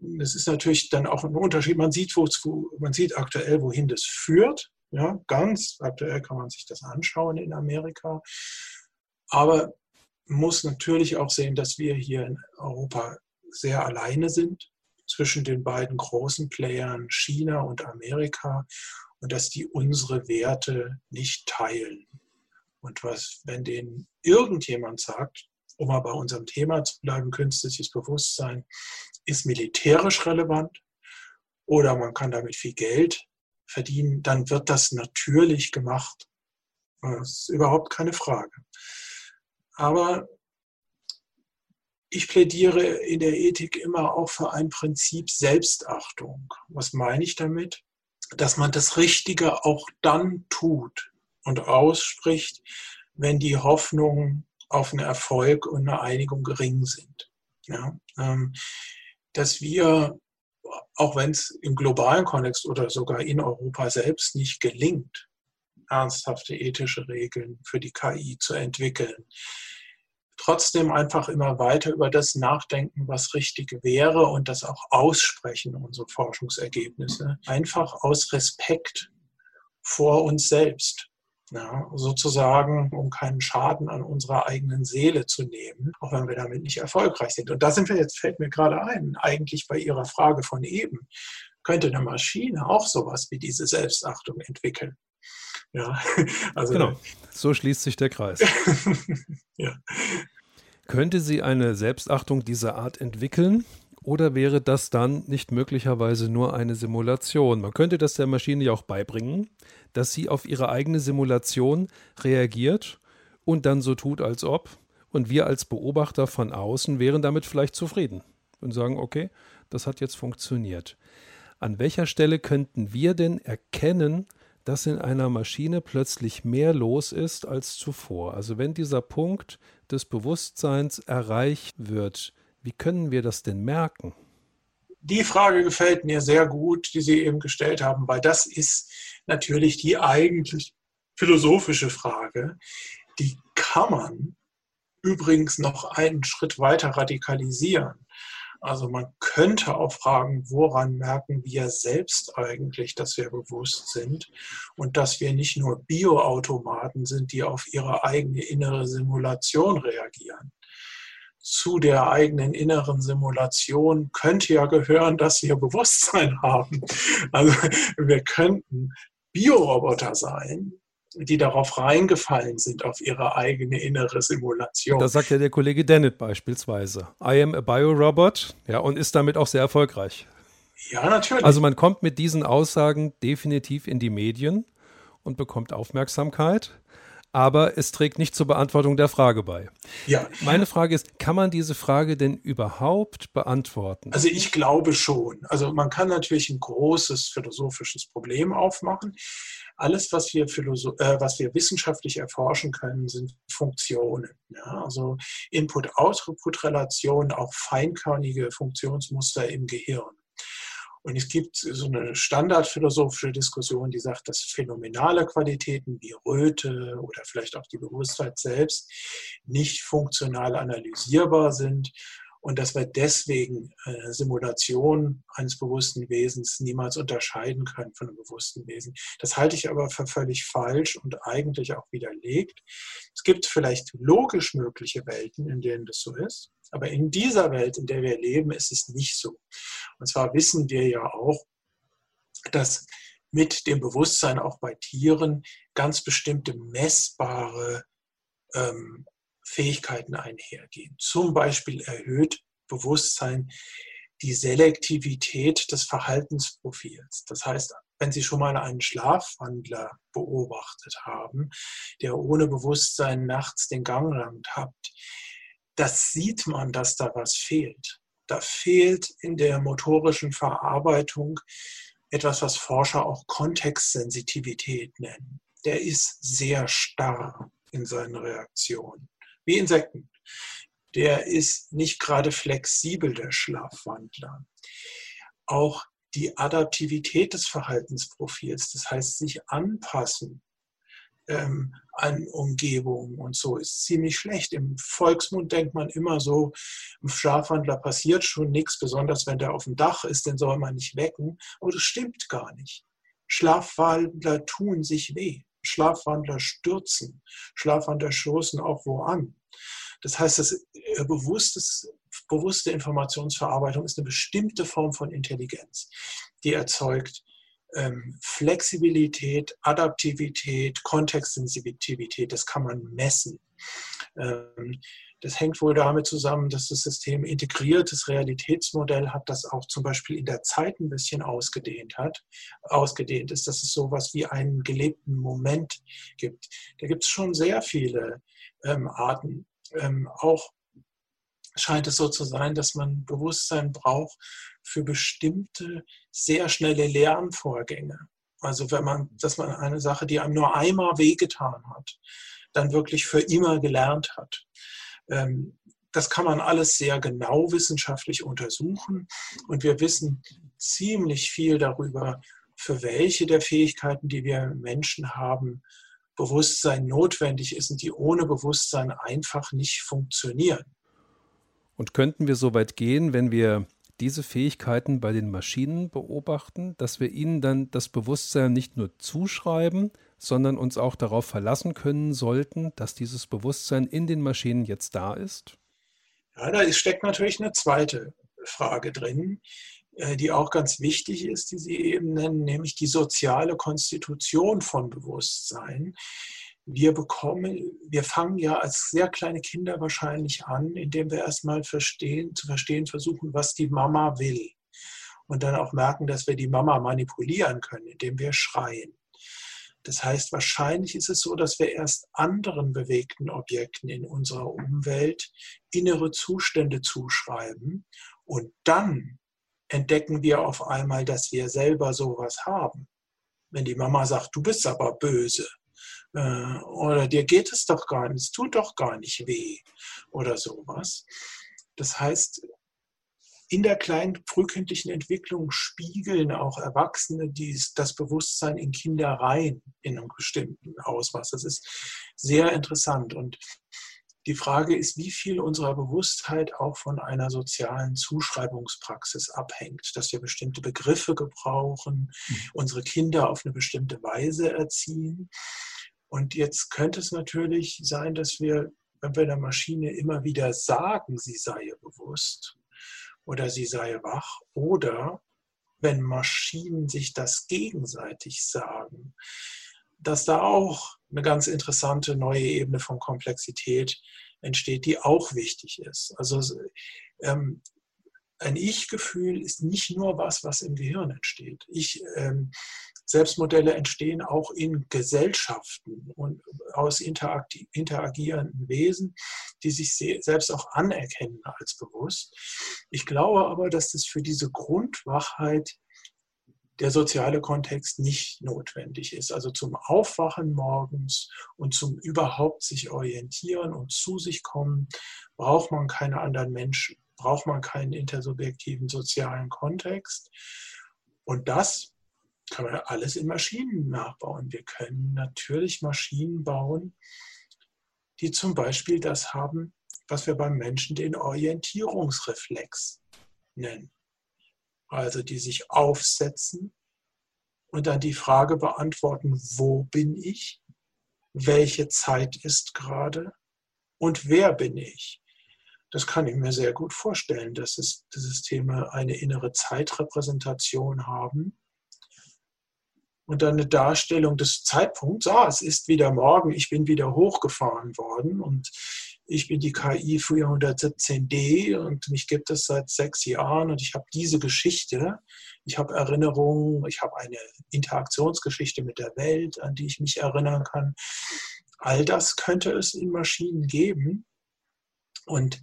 Das ist natürlich dann auch ein Unterschied. Man sieht, wozu, man sieht aktuell, wohin das führt. Ja, ganz aktuell kann man sich das anschauen in Amerika. Aber man muss natürlich auch sehen, dass wir hier in Europa sehr alleine sind zwischen den beiden großen Playern China und Amerika und dass die unsere Werte nicht teilen. Und was, wenn denen irgendjemand sagt, um mal bei unserem Thema zu bleiben, künstliches Bewusstsein ist militärisch relevant oder man kann damit viel Geld verdienen, dann wird das natürlich gemacht. Das ist überhaupt keine Frage. Aber ich plädiere in der Ethik immer auch für ein Prinzip Selbstachtung. Was meine ich damit? Dass man das Richtige auch dann tut und ausspricht, wenn die Hoffnungen auf einen Erfolg und eine Einigung gering sind. Ja, ähm, dass wir, auch wenn es im globalen Kontext oder sogar in Europa selbst nicht gelingt, ernsthafte ethische Regeln für die K I zu entwickeln, trotzdem einfach immer weiter über das nachdenken, was richtig wäre und das auch aussprechen, unsere Forschungsergebnisse. Einfach aus Respekt vor uns selbst. Ja, sozusagen, um keinen Schaden an unserer eigenen Seele zu nehmen, auch wenn wir damit nicht erfolgreich sind. Und da sind wir jetzt, fällt mir gerade ein, eigentlich bei Ihrer Frage von eben, könnte eine Maschine auch sowas wie diese Selbstachtung entwickeln? Ja, also genau, so schließt sich der Kreis. Ja. Könnte sie eine Selbstachtung dieser Art entwickeln? Oder wäre das dann nicht möglicherweise nur eine Simulation? Man könnte das der Maschine ja auch beibringen, dass sie auf ihre eigene Simulation reagiert und dann so tut, als ob. Und wir als Beobachter von außen wären damit vielleicht zufrieden und sagen, okay, das hat jetzt funktioniert. An welcher Stelle könnten wir denn erkennen, dass in einer Maschine plötzlich mehr los ist als zuvor? Also wenn dieser Punkt des Bewusstseins erreicht wird, wie können wir das denn merken? Die Frage gefällt mir sehr gut, die Sie eben gestellt haben, weil das ist natürlich die eigentlich philosophische Frage. Die kann man übrigens noch einen Schritt weiter radikalisieren. Also man könnte auch fragen, woran merken wir selbst eigentlich, dass wir bewusst sind und dass wir nicht nur Bioautomaten sind, die auf ihre eigene innere Simulation reagieren. Zu der eigenen inneren Simulation könnte ja gehören, dass wir Bewusstsein haben. Also wir könnten Bioroboter sein, die darauf reingefallen sind, auf ihre eigene innere Simulation. Das sagt ja der Kollege Dennett beispielsweise. I am a Biorobot, ja, und ist damit auch sehr erfolgreich. Ja, natürlich. Also man kommt mit diesen Aussagen definitiv in die Medien und bekommt Aufmerksamkeit. aber es trägt nicht zur Beantwortung der Frage bei. Ja. Meine Frage ist, kann man diese Frage denn überhaupt beantworten? Also ich glaube schon. Also man kann natürlich ein großes philosophisches Problem aufmachen. Alles, was wir, philosoph- äh, was wir wissenschaftlich erforschen können, sind Funktionen. Ja? Also Input-Output-Relationen, auch feinkörnige Funktionsmuster im Gehirn. Und es gibt so eine standardphilosophische Diskussion, die sagt, dass phänomenale Qualitäten wie Röte oder vielleicht auch die Bewusstheit selbst nicht funktional analysierbar sind und dass wir deswegen Simulationen eines bewussten Wesens niemals unterscheiden können von einem bewussten Wesen. Das halte ich aber für völlig falsch und eigentlich auch widerlegt. Es gibt vielleicht logisch mögliche Welten, in denen das so ist. Aber in dieser Welt, in der wir leben, ist es nicht so. Und zwar wissen wir ja auch, dass mit dem Bewusstsein auch bei Tieren ganz bestimmte messbare ähm, Fähigkeiten einhergehen. Zum Beispiel erhöht Bewusstsein die Selektivität des Verhaltensprofils. Das heißt, wenn Sie schon mal einen Schlafwandler beobachtet haben, der ohne Bewusstsein nachts den Gang lang tappt, das sieht man, dass da was fehlt. Da fehlt in der motorischen Verarbeitung etwas, was Forscher auch Kontextsensitivität nennen. Der ist sehr starr in seinen Reaktionen, wie Insekten. Der ist nicht gerade flexibel, der Schlafwandler. Auch die Adaptivität des Verhaltensprofils, das heißt sich anpassen, an Umgebungen und so, ist ziemlich schlecht. Im Volksmund denkt man immer so, im Schlafwandler passiert schon nichts, besonders wenn der auf dem Dach ist, den soll man nicht wecken. Aber das stimmt gar nicht. Schlafwandler tun sich weh. Schlafwandler stürzen. Schlafwandler stoßen auch wo an. Das heißt, das bewusstes, bewusste Informationsverarbeitung ist eine bestimmte Form von Intelligenz, die erzeugt Flexibilität, Adaptivität, Kontextsensitivität, das kann man messen. Das hängt wohl damit zusammen, dass das System integriertes Realitätsmodell hat, das auch zum Beispiel in der Zeit ein bisschen ausgedehnt hat, ausgedehnt ist, dass es sowas wie einen gelebten Moment gibt. Da gibt es schon sehr viele ähm, Arten. Ähm, auch scheint es so zu sein, dass man Bewusstsein braucht für bestimmte sehr schnelle Lernvorgänge. Also wenn man, dass man eine Sache, die einem nur einmal wehgetan hat, dann wirklich für immer gelernt hat. Das kann man alles sehr genau wissenschaftlich untersuchen und wir wissen ziemlich viel darüber, für welche der Fähigkeiten, die wir Menschen haben, Bewusstsein notwendig ist und die ohne Bewusstsein einfach nicht funktionieren. Und könnten wir so weit gehen, wenn wir diese Fähigkeiten bei den Maschinen beobachten, dass wir ihnen dann das Bewusstsein nicht nur zuschreiben, sondern uns auch darauf verlassen können sollten, dass dieses Bewusstsein in den Maschinen jetzt da ist? Ja, da steckt natürlich eine zweite Frage drin, die auch ganz wichtig ist, die Sie eben nennen, nämlich die soziale Konstitution von Bewusstsein. Wir bekommen, wir fangen ja als sehr kleine Kinder wahrscheinlich an, indem wir erstmal verstehen, zu verstehen versuchen, was die Mama will. Und dann auch merken, dass wir die Mama manipulieren können, indem wir schreien. Das heißt, wahrscheinlich ist es so, dass wir erst anderen bewegten Objekten in unserer Umwelt innere Zustände zuschreiben. Und dann entdecken wir auf einmal, dass wir selber sowas haben. Wenn die Mama sagt, du bist aber böse. Oder dir geht es doch gar nicht, es tut doch gar nicht weh oder sowas. Das heißt, in der kleinen frühkindlichen Entwicklung spiegeln auch Erwachsene dies, das Bewusstsein in Kinder rein, in einem bestimmten Ausmaß. Das ist sehr interessant. Und die Frage ist, wie viel unserer Bewusstheit auch von einer sozialen Zuschreibungspraxis abhängt, dass wir bestimmte Begriffe gebrauchen, mhm. unsere Kinder auf eine bestimmte Weise erziehen. Und jetzt könnte es natürlich sein, dass wir, wenn wir der Maschine immer wieder sagen, sie sei bewusst oder sie sei wach, oder wenn Maschinen sich das gegenseitig sagen, dass da auch eine ganz interessante neue Ebene von Komplexität entsteht, die auch wichtig ist. Also ähm, ein Ich-Gefühl ist nicht nur was, was im Gehirn entsteht. Ich ähm, Selbstmodelle entstehen auch in Gesellschaften und aus interagierenden Wesen, die sich selbst auch anerkennen als bewusst. Ich glaube aber, dass das für diese Grundwachheit der soziale Kontext nicht notwendig ist. Also zum Aufwachen morgens und zum überhaupt sich orientieren und zu sich kommen, braucht man keine anderen Menschen, braucht man keinen intersubjektiven sozialen Kontext. Und das kann man alles in Maschinen nachbauen. Wir können natürlich Maschinen bauen, die zum Beispiel das haben, was wir beim Menschen den Orientierungsreflex nennen. Also die sich aufsetzen und dann die Frage beantworten, wo bin ich, welche Zeit ist gerade und wer bin ich. Das kann ich mir sehr gut vorstellen, dass es, dass Systeme eine innere Zeitrepräsentation haben und dann eine Darstellung des Zeitpunkts. Ah, es ist wieder morgen, ich bin wieder hochgefahren worden und ich bin die K I vierhundertsiebzehn D und mich gibt es seit sechs Jahren und ich habe diese Geschichte, ich habe Erinnerungen, ich habe eine Interaktionsgeschichte mit der Welt, an die ich mich erinnern kann. All das könnte es in Maschinen geben. Und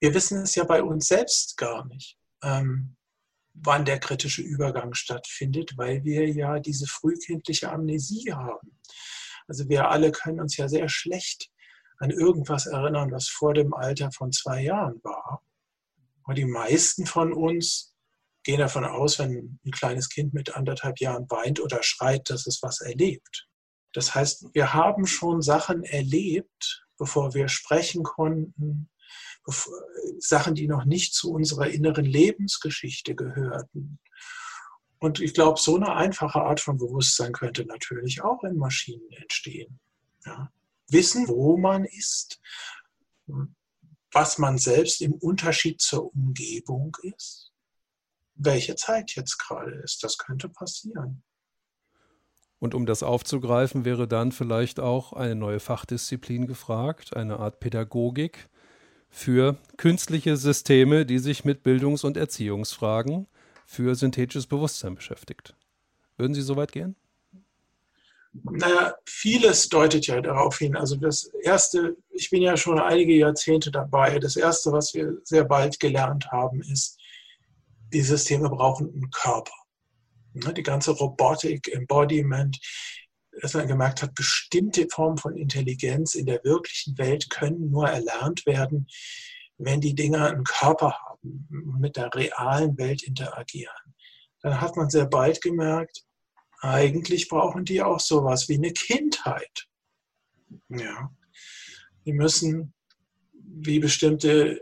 wir wissen es ja bei uns selbst gar nicht, ähm, wann der kritische Übergang stattfindet, weil wir ja diese frühkindliche Amnesie haben. Also wir alle können uns ja sehr schlecht an irgendwas erinnern, was vor dem Alter von zwei Jahren war. Und die meisten von uns gehen davon aus, wenn ein kleines Kind mit anderthalb Jahren weint oder schreit, dass es was erlebt. Das heißt, wir haben schon Sachen erlebt, bevor wir sprechen konnten, bevor, Sachen, die noch nicht zu unserer inneren Lebensgeschichte gehörten. Und ich glaube, so eine einfache Art von Bewusstsein könnte natürlich auch in Maschinen entstehen. Ja. Wissen, wo man ist, was man selbst im Unterschied zur Umgebung ist, welche Zeit jetzt gerade ist. Das könnte passieren. Und um das aufzugreifen, wäre dann vielleicht auch eine neue Fachdisziplin gefragt, eine Art Pädagogik für künstliche Systeme, die sich mit Bildungs- und Erziehungsfragen für synthetisches Bewusstsein beschäftigt. Würden Sie so weit gehen? Naja, vieles deutet ja darauf hin. Also das Erste, ich bin ja schon einige Jahrzehnte dabei, das Erste, was wir sehr bald gelernt haben, ist, die Systeme brauchen einen Körper. Die ganze Robotik, Embodiment, dass man gemerkt hat, bestimmte Formen von Intelligenz in der wirklichen Welt können nur erlernt werden, wenn die Dinger einen Körper haben, mit der realen Welt interagieren. Dann hat man sehr bald gemerkt, eigentlich brauchen die auch sowas wie eine Kindheit. Ja. Die müssen, wie bestimmte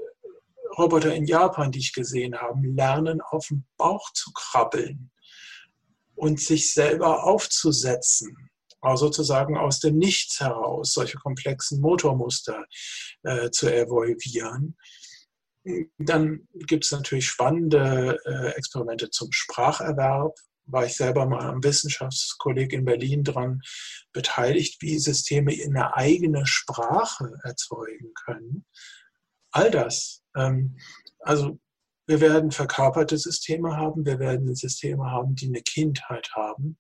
Roboter in Japan, die ich gesehen habe, lernen, auf dem Bauch zu krabbeln und sich selber aufzusetzen, also sozusagen aus dem Nichts heraus, solche komplexen Motormuster äh, zu evolvieren. Dann gibt es natürlich spannende äh, Experimente zum Spracherwerb. War ich selber mal am Wissenschaftskolleg in Berlin dran beteiligt, wie Systeme eine eigene Sprache erzeugen können. All das. Also wir werden verkörperte Systeme haben, wir werden Systeme haben, die eine Kindheit haben.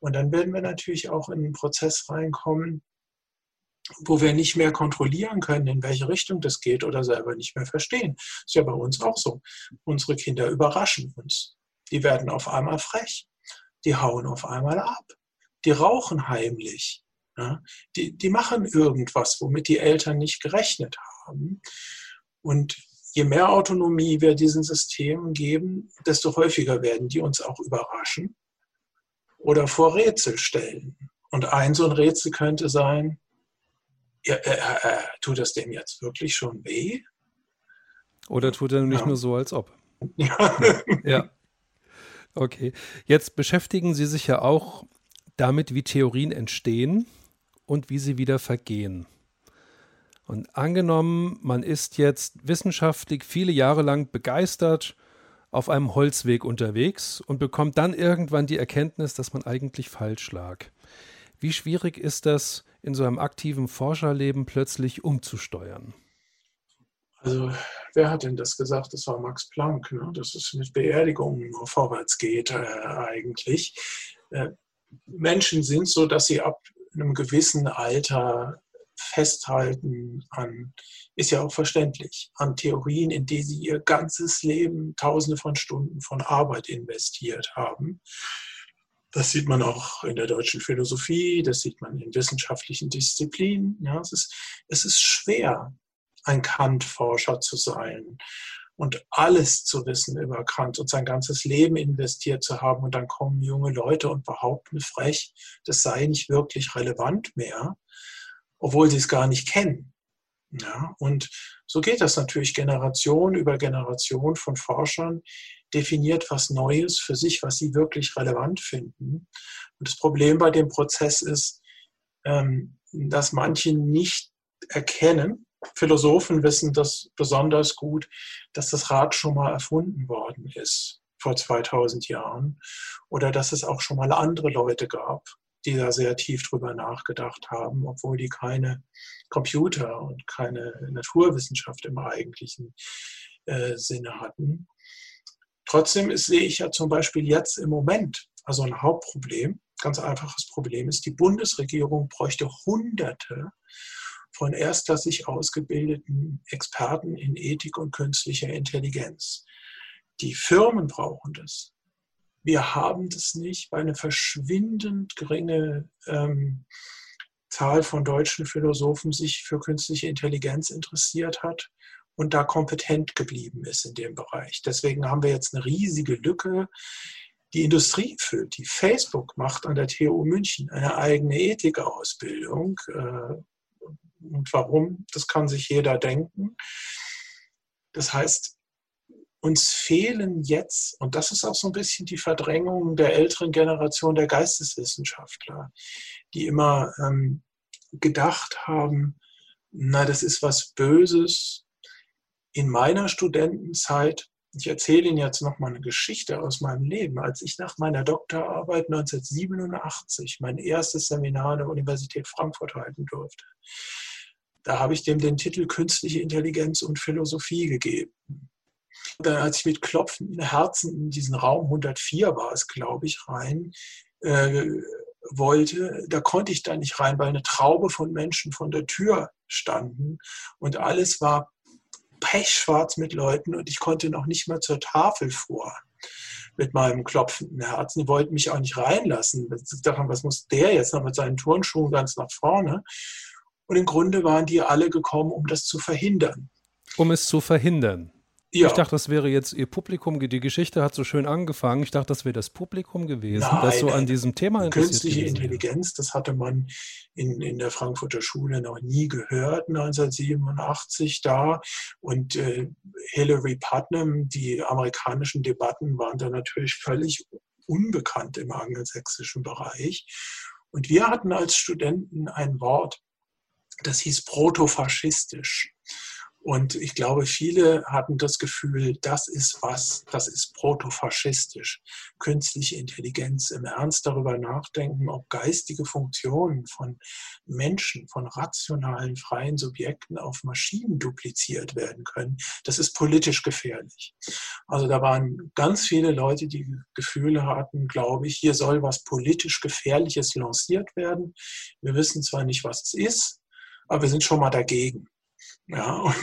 Und dann werden wir natürlich auch in einen Prozess reinkommen, wo wir nicht mehr kontrollieren können, in welche Richtung das geht oder selber nicht mehr verstehen. Das ist ja bei uns auch so. Unsere Kinder überraschen uns. Die werden auf einmal frech, die hauen auf einmal ab, die rauchen heimlich, ja? die, die machen irgendwas, womit die Eltern nicht gerechnet haben. Und je mehr Autonomie wir diesen Systemen geben, desto häufiger werden die uns auch überraschen oder vor Rätsel stellen. Und ein so ein Rätsel könnte sein, ja, äh, äh, tut das dem jetzt wirklich schon weh? Oder tut er nicht ja. nur so, als ob? Ja. ja. Okay, jetzt beschäftigen Sie sich ja auch damit, wie Theorien entstehen und wie sie wieder vergehen. Und angenommen, man ist jetzt wissenschaftlich viele Jahre lang begeistert auf einem Holzweg unterwegs und bekommt dann irgendwann die Erkenntnis, dass man eigentlich falsch lag. Wie schwierig ist das, in so einem aktiven Forscherleben plötzlich umzusteuern? Also, wer hat denn das gesagt? Das war Max Planck, ne? Dass es mit Beerdigungen nur vorwärts geht äh, eigentlich. Äh, Menschen sind so, dass sie ab in einem gewissen Alter festhalten an, ist ja auch verständlich, an Theorien, in die sie ihr ganzes Leben tausende von Stunden von Arbeit investiert haben. Das sieht man auch in der deutschen Philosophie, das sieht man in wissenschaftlichen Disziplinen. Ja, es ist, es ist schwer, ein Kant-Forscher zu sein und alles zu wissen über Kant und sein ganzes Leben investiert zu haben. Und dann kommen junge Leute und behaupten frech, das sei nicht wirklich relevant mehr, obwohl sie es gar nicht kennen. Ja, und so geht das natürlich Generation über Generation von Forschern, definiert was Neues für sich, was sie wirklich relevant finden. Und das Problem bei dem Prozess ist, dass manche nicht erkennen, Philosophen wissen das besonders gut, dass das Rad schon mal erfunden worden ist vor zweitausend Jahren oder dass es auch schon mal andere Leute gab, die da sehr tief drüber nachgedacht haben, obwohl die keine Computer und keine Naturwissenschaft im eigentlichen äh, Sinne hatten. Trotzdem ist, sehe ich ja zum Beispiel jetzt im Moment, also ein Hauptproblem, ganz einfaches Problem ist, die Bundesregierung bräuchte Hunderte von erstklassig ausgebildeten Experten in Ethik und künstlicher Intelligenz. Die Firmen brauchen das. Wir haben das nicht, weil eine verschwindend geringe ähm, Zahl von deutschen Philosophen sich für künstliche Intelligenz interessiert hat und da kompetent geblieben ist in dem Bereich. Deswegen haben wir jetzt eine riesige Lücke. Die Industrie füllt die. Facebook macht an der T U München eine eigene Ethikausbildung. Äh, und warum? Das kann sich jeder denken. Das heißt, uns fehlen jetzt, und das ist auch so ein bisschen die Verdrängung der älteren Generation der Geisteswissenschaftler, die immer ähm, gedacht haben, na, das ist was Böses. In meiner Studentenzeit, ich erzähle Ihnen jetzt nochmal eine Geschichte aus meinem Leben, als ich nach meiner Doktorarbeit neunzehnhundertsiebenundachtzig mein erstes Seminar an der Universität Frankfurt halten durfte, da habe ich dem den Titel Künstliche Intelligenz und Philosophie gegeben. Dann, als ich mit klopfenden Herzen in diesen Raum hundertvier war es, glaube ich, rein äh, wollte, da konnte ich da nicht rein, weil eine Traube von Menschen vor der Tür standen und alles war pechschwarz mit Leuten und ich konnte noch nicht mal zur Tafel vor mit meinem klopfenden Herzen. Die wollten mich auch nicht reinlassen. Ich dachte, was muss der jetzt noch mit seinen Turnschuhen ganz nach vorne? Und im Grunde waren die alle gekommen, um das zu verhindern. Um es zu verhindern. Ja. Ich dachte, das wäre jetzt ihr Publikum, die Geschichte hat so schön angefangen. Ich dachte, das wäre das Publikum gewesen, Nein, das so an diesem Thema interessiert ist. Künstliche Intelligenz, das hatte man in, in der Frankfurter Schule noch nie gehört, neunzehnhundertsiebenundachtzig da. Und äh, Hilary Putnam, die amerikanischen Debatten waren da natürlich völlig unbekannt im angelsächsischen Bereich. Und wir hatten als Studenten ein Wort, das hieß protofaschistisch. Und ich glaube, viele hatten das Gefühl, das ist was, das ist protofaschistisch. Künstliche Intelligenz, im Ernst darüber nachdenken, ob geistige Funktionen von Menschen, von rationalen, freien Subjekten auf Maschinen dupliziert werden können, das ist politisch gefährlich. Also da waren ganz viele Leute, die Gefühle hatten, glaube ich, hier soll was politisch Gefährliches lanciert werden. Wir wissen zwar nicht, was es ist, aber wir sind schon mal dagegen. Ja, und,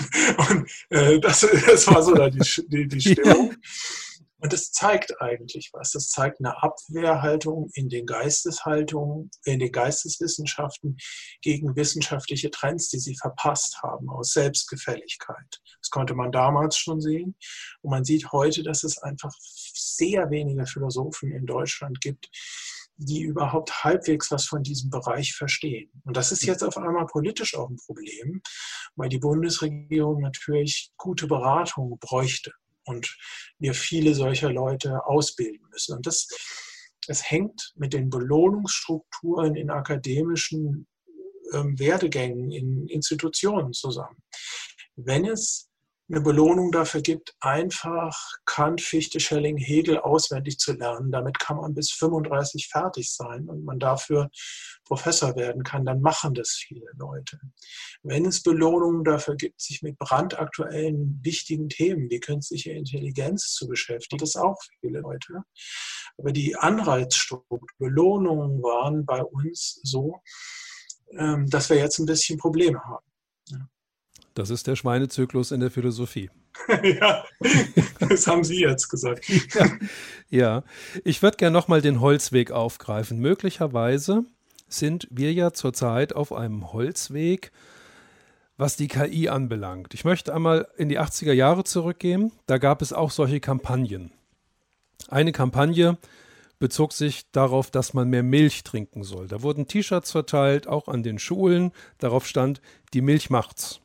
und äh, das, das war so da die, die, die Stimmung. Und das zeigt eigentlich was. Das zeigt eine Abwehrhaltung in den Geisteshaltungen, in den Geisteswissenschaften gegen wissenschaftliche Trends, die sie verpasst haben, aus Selbstgefälligkeit. Das konnte man damals schon sehen. Und man sieht heute, dass es einfach sehr wenige Philosophen in Deutschland gibt, die überhaupt halbwegs was von diesem Bereich verstehen. Und das ist jetzt auf einmal politisch auch ein Problem, weil die Bundesregierung natürlich gute Beratung bräuchte und wir viele solcher Leute ausbilden müssen. Und das, das hängt mit den Belohnungsstrukturen in akademischen ähm, Werdegängen, in Institutionen zusammen. Wenn es eine Belohnung dafür gibt, einfach Kant, Fichte, Schelling, Hegel auswendig zu lernen. Damit kann man bis fünfunddreißig fertig sein und man dafür Professor werden kann. Dann machen das viele Leute. Wenn es Belohnungen dafür gibt, sich mit brandaktuellen, wichtigen Themen wie künstliche Intelligenz zu beschäftigen, das auch viele Leute. Aber die Anreizstruktur, Belohnungen waren bei uns so, ähm, dass wir jetzt ein bisschen Probleme haben. Ja. Das ist der Schweinezyklus in der Philosophie. Ja, das haben Sie jetzt gesagt. Ja, ja. Ich würde gerne nochmal den Holzweg aufgreifen. Möglicherweise sind wir ja zurzeit auf einem Holzweg, was die K I anbelangt. Ich möchte einmal in die achtziger Jahre zurückgehen. Da gab es auch solche Kampagnen. Eine Kampagne bezog sich darauf, dass man mehr Milch trinken soll. Da wurden T-Shirts verteilt, auch an den Schulen. Darauf stand, die Milch macht's.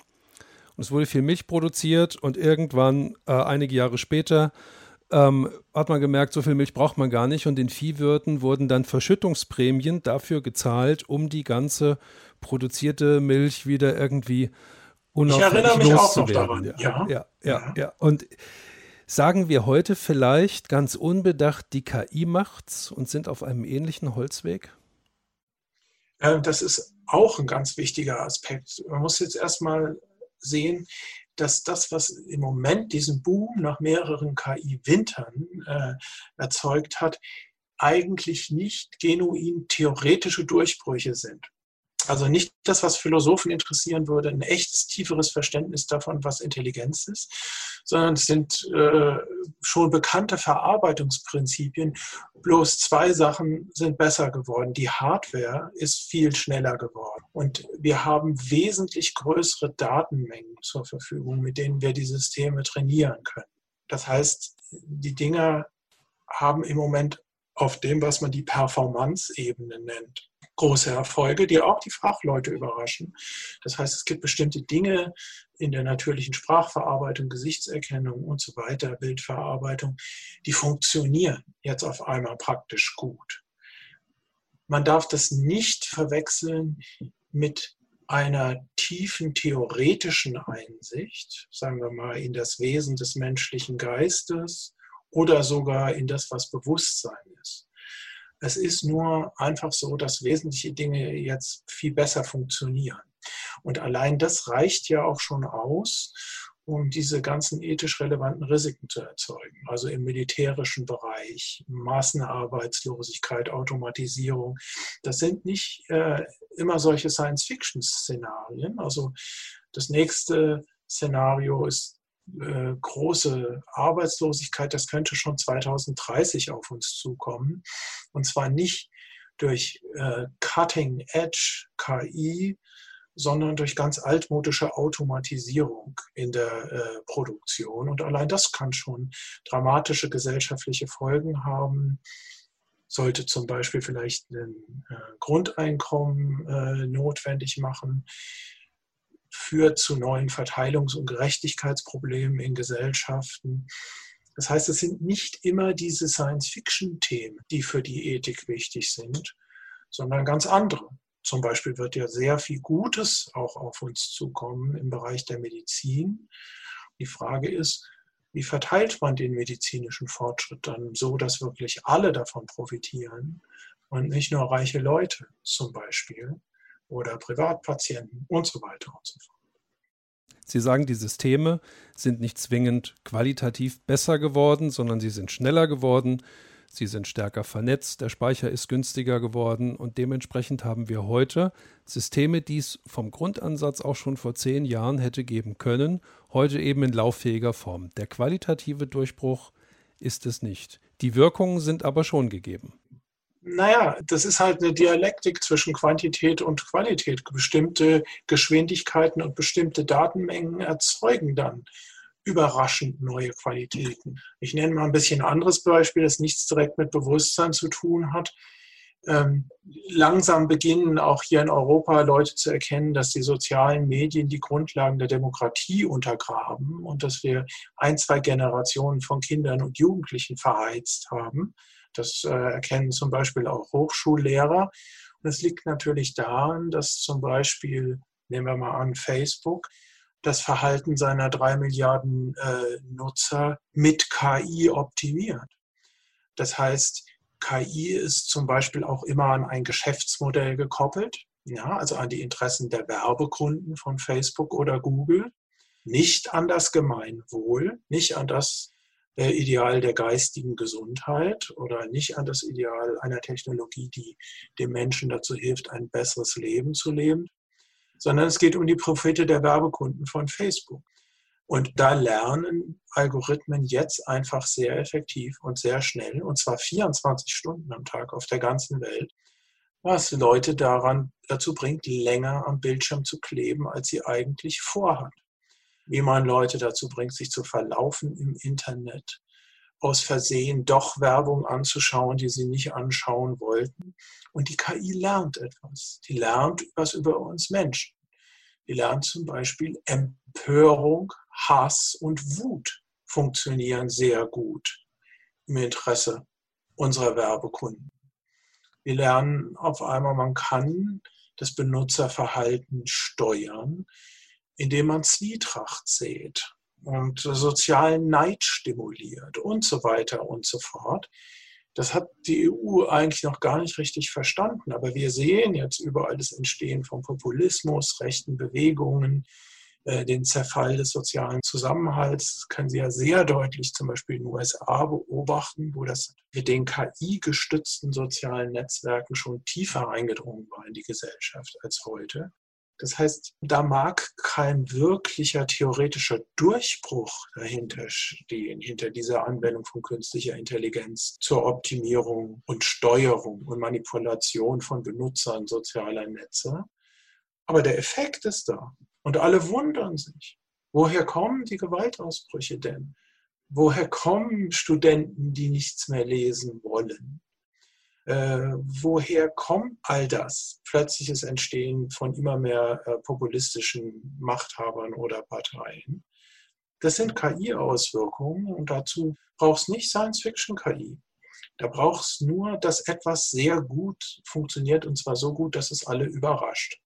Und es wurde viel Milch produziert und irgendwann, äh, einige Jahre später, ähm, hat man gemerkt, so viel Milch braucht man gar nicht. Und den Viehwirten wurden dann Verschüttungsprämien dafür gezahlt, um die ganze produzierte Milch wieder irgendwie unaufhörlich loszuwerden. Ich erinnere mich auch noch daran. Ja, ja, ja, ja, ja. Und sagen wir heute vielleicht ganz unbedacht, die K I macht's und sind auf einem ähnlichen Holzweg? Äh, das ist auch ein ganz wichtiger Aspekt. Man muss jetzt erstmal sehen, dass das, was im Moment diesen Boom nach mehreren K I-Wintern äh, erzeugt hat, eigentlich nicht genuin theoretische Durchbrüche sind. Also nicht das, was Philosophen interessieren würde, ein echtes, tieferes Verständnis davon, was Intelligenz ist, sondern es sind äh, schon bekannte Verarbeitungsprinzipien. Bloß zwei Sachen sind besser geworden. Die Hardware ist viel schneller geworden und wir haben wesentlich größere Datenmengen zur Verfügung, mit denen wir die Systeme trainieren können. Das heißt, die Dinger haben im Moment auf dem, was man die Performance-Ebene nennt, große Erfolge, die auch die Fachleute überraschen. Das heißt, es gibt bestimmte Dinge in der natürlichen Sprachverarbeitung, Gesichtserkennung und so weiter, Bildverarbeitung, die funktionieren jetzt auf einmal praktisch gut. Man darf das nicht verwechseln mit einer tiefen theoretischen Einsicht, sagen wir mal, in das Wesen des menschlichen Geistes oder sogar in das, was Bewusstsein ist. Es ist nur einfach so, dass wesentliche Dinge jetzt viel besser funktionieren. Und allein das reicht ja auch schon aus, um diese ganzen ethisch relevanten Risiken zu erzeugen. Also im militärischen Bereich, Massenarbeitslosigkeit, Automatisierung. Das sind nicht äh, immer solche Science-Fiction-Szenarien. Also das nächste Szenario ist äh, große Arbeitslosigkeit. Das könnte schon zweitausenddreißig auf uns zukommen. Und zwar nicht durch äh, Cutting-Edge-K I, sondern durch ganz altmodische Automatisierung in der äh, Produktion. Und allein das kann schon dramatische gesellschaftliche Folgen haben. Sollte zum Beispiel vielleicht ein äh, Grundeinkommen äh, notwendig machen, führt zu neuen Verteilungs- und Gerechtigkeitsproblemen in Gesellschaften. Das heißt, es sind nicht immer diese Science-Fiction-Themen, die für die Ethik wichtig sind, sondern ganz andere. Zum Beispiel wird ja sehr viel Gutes auch auf uns zukommen im Bereich der Medizin. Die Frage ist, wie verteilt man den medizinischen Fortschritt dann so, dass wirklich alle davon profitieren und nicht nur reiche Leute zum Beispiel oder Privatpatienten und so weiter und so fort. Sie sagen, die Systeme sind nicht zwingend qualitativ besser geworden, sondern sie sind schneller geworden. Sie sind stärker vernetzt, der Speicher ist günstiger geworden und dementsprechend haben wir heute Systeme, die es vom Grundansatz auch schon vor zehn Jahren hätte geben können, heute eben in lauffähiger Form. Der qualitative Durchbruch ist es nicht. Die Wirkungen sind aber schon gegeben. Naja, das ist halt eine Dialektik zwischen Quantität und Qualität. Bestimmte Geschwindigkeiten und bestimmte Datenmengen erzeugen dann überraschend neue Qualitäten. Ich nenne mal ein bisschen ein anderes Beispiel, das nichts direkt mit Bewusstsein zu tun hat. Ähm, langsam beginnen auch hier in Europa Leute zu erkennen, dass die sozialen Medien die Grundlagen der Demokratie untergraben und dass wir ein, zwei Generationen von Kindern und Jugendlichen verheizt haben. Das äh, erkennen zum Beispiel auch Hochschullehrer. Und es liegt natürlich daran, dass zum Beispiel, nehmen wir mal an, Facebook, das Verhalten seiner drei Milliarden äh, Nutzer mit K I optimiert. Das heißt, K I ist zum Beispiel auch immer an ein Geschäftsmodell gekoppelt, ja, also an die Interessen der Werbekunden von Facebook oder Google, nicht an das Gemeinwohl, nicht an das, äh, Ideal der geistigen Gesundheit oder nicht an das Ideal einer Technologie, die dem Menschen dazu hilft, ein besseres Leben zu leben, sondern es geht um die Profite der Werbekunden von Facebook. Und da lernen Algorithmen jetzt einfach sehr effektiv und sehr schnell, und zwar vierundzwanzig Stunden am Tag auf der ganzen Welt, was Leute daran dazu bringt, länger am Bildschirm zu kleben, als sie eigentlich vorhat. Wie man Leute dazu bringt, sich zu verlaufen im Internet, aus Versehen doch Werbung anzuschauen, die sie nicht anschauen wollten. Und die K I lernt etwas. Die lernt was über uns Menschen. Die lernt zum Beispiel, Empörung, Hass und Wut funktionieren sehr gut im Interesse unserer Werbekunden. Wir lernen auf einmal, man kann das Benutzerverhalten steuern, indem man Zwietracht sät und sozialen Neid stimuliert und so weiter und so fort. Das hat die E U eigentlich noch gar nicht richtig verstanden, aber wir sehen jetzt überall das Entstehen von Populismus, rechten Bewegungen, äh, den Zerfall des sozialen Zusammenhalts. Das können Sie ja sehr deutlich zum Beispiel in den U S A beobachten, wo das mit den K I-gestützten sozialen Netzwerken schon tiefer eingedrungen war in die Gesellschaft als heute. Das heißt, da mag kein wirklicher theoretischer Durchbruch dahinter stehen, hinter dieser Anwendung von künstlicher Intelligenz zur Optimierung und Steuerung und Manipulation von Benutzern sozialer Netze. Aber der Effekt ist da. Und alle wundern sich. Woher kommen die Gewaltausbrüche denn? Woher kommen Studenten, die nichts mehr lesen wollen? Äh, woher kommt all das? Plötzliches Entstehen von immer mehr äh, populistischen Machthabern oder Parteien. Das sind K I-Auswirkungen und dazu braucht es nicht Science-Fiction-K I. Da braucht es nur, dass etwas sehr gut funktioniert und zwar so gut, dass es alle überrascht.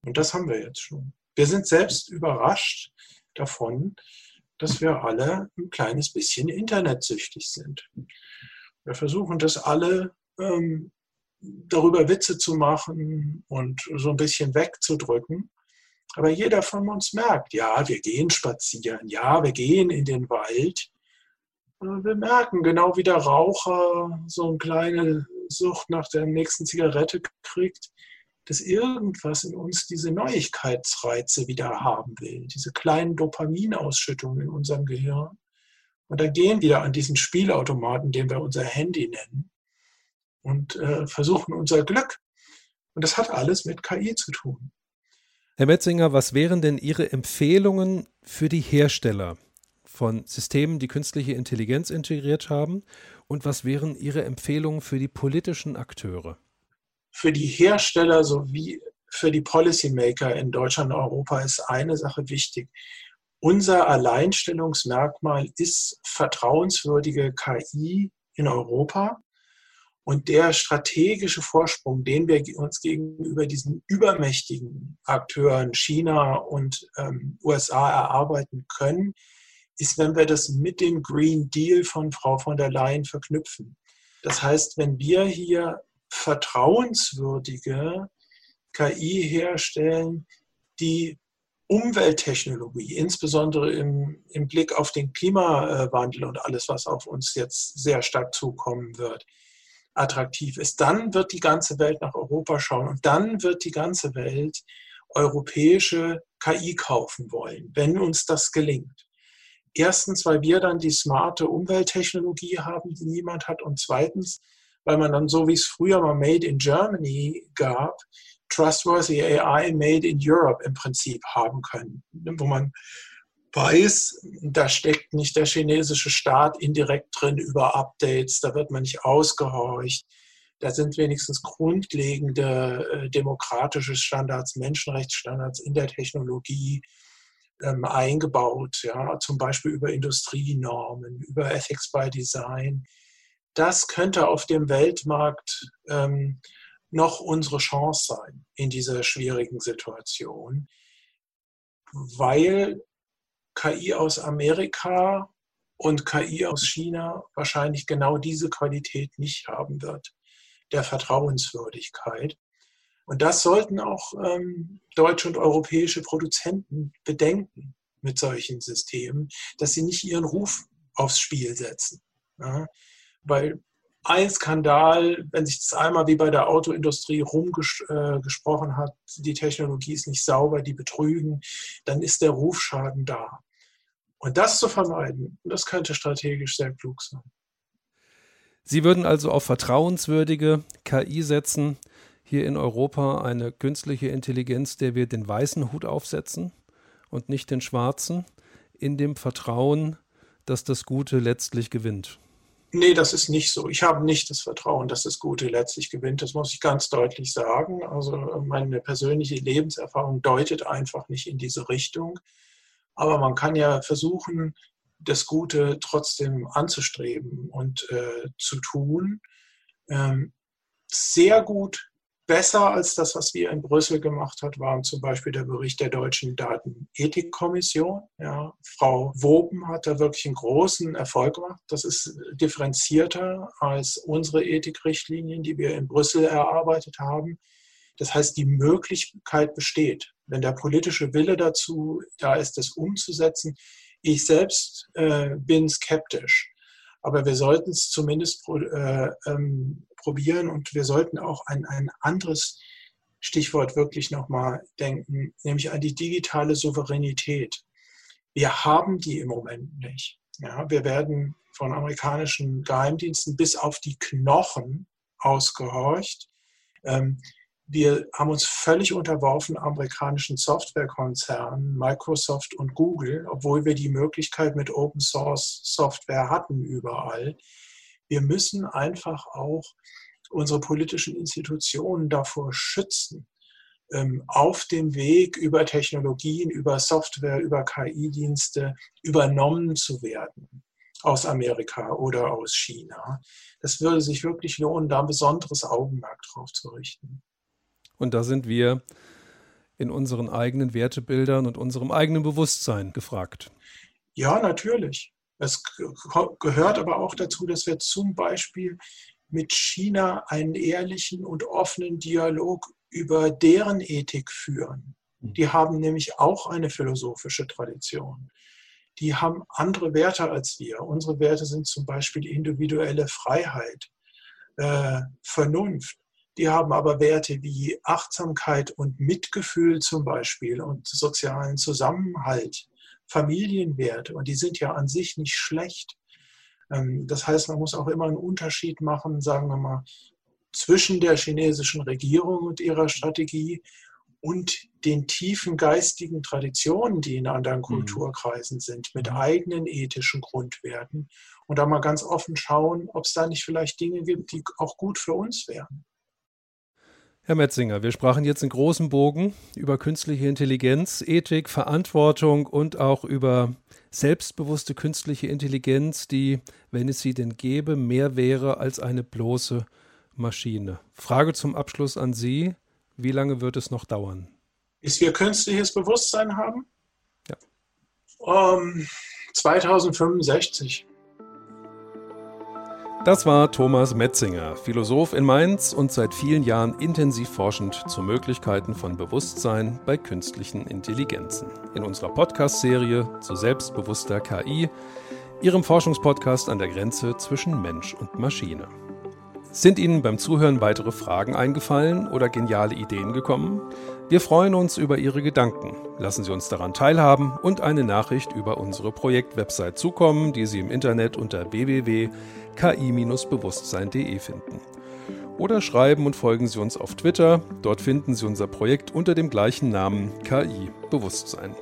Und das haben wir jetzt schon. Wir sind selbst überrascht davon, dass wir alle ein kleines bisschen internetsüchtig sind. Wir versuchen das alle darüber Witze zu machen und so ein bisschen wegzudrücken. Aber jeder von uns merkt, ja, wir gehen spazieren, ja, wir gehen in den Wald. Wir merken, genau wie der Raucher so eine kleine Sucht nach der nächsten Zigarette kriegt, dass irgendwas in uns diese Neuigkeitsreize wieder haben will, diese kleinen Dopaminausschüttungen in unserem Gehirn. Und dann gehen wir wieder an diesen Spielautomaten, den wir unser Handy nennen, und äh, versuchen unser Glück. Und das hat alles mit K I zu tun. Herr Metzinger, was wären denn Ihre Empfehlungen für die Hersteller von Systemen, die künstliche Intelligenz integriert haben? Und was wären Ihre Empfehlungen für die politischen Akteure? Für die Hersteller sowie für die Policymaker in Deutschland und Europa ist eine Sache wichtig. Unser Alleinstellungsmerkmal ist vertrauenswürdige K I in Europa. Und der strategische Vorsprung, den wir uns gegenüber diesen übermächtigen Akteuren China und ähm, U S A erarbeiten können, ist, wenn wir das mit dem Green Deal von Frau von der Leyen verknüpfen. Das heißt, wenn wir hier vertrauenswürdige K I herstellen, die Umwelttechnologie, insbesondere im, im Blick auf den Klimawandel und alles, was auf uns jetzt sehr stark zukommen wird, attraktiv ist, dann wird die ganze Welt nach Europa schauen und dann wird die ganze Welt europäische K I kaufen wollen, wenn uns das gelingt. Erstens, weil wir dann die smarte Umwelttechnologie haben, die niemand hat, und zweitens, weil man dann, so wie es früher mal Made in Germany gab, Trustworthy A I Made in Europe im Prinzip haben können, wo man weiß, da steckt nicht der chinesische Staat indirekt drin über Updates, da wird man nicht ausgehorcht, da sind wenigstens grundlegende äh, demokratische Standards, Menschenrechtsstandards in der Technologie ähm, eingebaut, ja, zum Beispiel über Industrienormen, über Ethics by Design. Das könnte auf dem Weltmarkt ähm, noch unsere Chance sein in dieser schwierigen Situation, weil K I aus Amerika und K I aus China wahrscheinlich genau diese Qualität nicht haben wird, der Vertrauenswürdigkeit. Und das sollten auch ähm, deutsche und europäische Produzenten bedenken mit solchen Systemen, dass sie nicht ihren Ruf aufs Spiel setzen. Ja? Weil ein Skandal, wenn sich das einmal wie bei der Autoindustrie rumgesprochen äh, hat, die Technologie ist nicht sauber, die betrügen, dann ist der Rufschaden da. Und das zu vermeiden, das könnte strategisch sehr klug sein. Sie würden also auf vertrauenswürdige K I setzen, hier in Europa eine künstliche Intelligenz, der wir den weißen Hut aufsetzen und nicht den schwarzen, in dem Vertrauen, dass das Gute letztlich gewinnt. Nee, das ist nicht so. Ich habe nicht das Vertrauen, dass das Gute letztlich gewinnt. Das muss ich ganz deutlich sagen. Also meine persönliche Lebenserfahrung deutet einfach nicht in diese Richtung. Aber man kann ja versuchen, das Gute trotzdem anzustreben und äh, zu tun. Ähm, sehr gut, besser als das, was wir in Brüssel gemacht haben, war zum Beispiel der Bericht der Deutschen Datenethikkommission. Ja, Frau Woben hat da wirklich einen großen Erfolg gemacht. Das ist differenzierter als unsere Ethikrichtlinien, die wir in Brüssel erarbeitet haben. Das heißt, die Möglichkeit besteht, wenn der politische Wille dazu da ist, das umzusetzen. Ich selbst äh, bin skeptisch, aber wir sollten es zumindest pro, äh, ähm, probieren und wir sollten auch an ein anderes Stichwort wirklich nochmal denken, nämlich an die digitale Souveränität. Wir haben die im Moment nicht. Ja, wir werden von amerikanischen Geheimdiensten bis auf die Knochen ausgehorcht. Ähm, Wir haben uns völlig unterworfen amerikanischen Softwarekonzernen, Microsoft und Google, obwohl wir die Möglichkeit mit Open Source Software hatten überall. Wir müssen einfach auch unsere politischen Institutionen davor schützen, auf dem Weg über Technologien, über Software, über K I-Dienste übernommen zu werden aus Amerika oder aus China. Das würde sich wirklich lohnen, da ein besonderes Augenmerk drauf zu richten. Und da sind wir in unseren eigenen Wertebildern und unserem eigenen Bewusstsein gefragt. Ja, natürlich. Es gehört aber auch dazu, dass wir zum Beispiel mit China einen ehrlichen und offenen Dialog über deren Ethik führen. Die haben nämlich auch eine philosophische Tradition. Die haben andere Werte als wir. Unsere Werte sind zum Beispiel individuelle Freiheit, äh, Vernunft. Die haben aber Werte wie Achtsamkeit und Mitgefühl zum Beispiel und sozialen Zusammenhalt, Familienwerte. Und die sind ja an sich nicht schlecht. Das heißt, man muss auch immer einen Unterschied machen, sagen wir mal, zwischen der chinesischen Regierung und ihrer Strategie und den tiefen geistigen Traditionen, die in anderen Kulturkreisen sind, mit eigenen ethischen Grundwerten. Und da mal ganz offen schauen, ob es da nicht vielleicht Dinge gibt, die auch gut für uns wären. Herr Metzinger, wir sprachen jetzt in großem Bogen über künstliche Intelligenz, Ethik, Verantwortung und auch über selbstbewusste künstliche Intelligenz, die, wenn es sie denn gäbe, mehr wäre als eine bloße Maschine. Frage zum Abschluss an Sie, wie lange wird es noch dauern? Bis wir künstliches Bewusstsein haben? Ja. Um, zweitausendfünfundsechzig. Das war Thomas Metzinger, Philosoph in Mainz und seit vielen Jahren intensiv forschend zu Möglichkeiten von Bewusstsein bei künstlichen Intelligenzen. In unserer Podcast-Serie zu selbstbewusster K I, Ihrem Forschungspodcast an der Grenze zwischen Mensch und Maschine. Sind Ihnen beim Zuhören weitere Fragen eingefallen oder geniale Ideen gekommen? Wir freuen uns über Ihre Gedanken. Lassen Sie uns daran teilhaben und eine Nachricht über unsere Projektwebsite zukommen, die Sie im Internet unter w w w punkt k i bindestrich bewusstsein punkt d e finden. Oder schreiben und folgen Sie uns auf Twitter. Dort finden Sie unser Projekt unter dem gleichen Namen K I-Bewusstsein.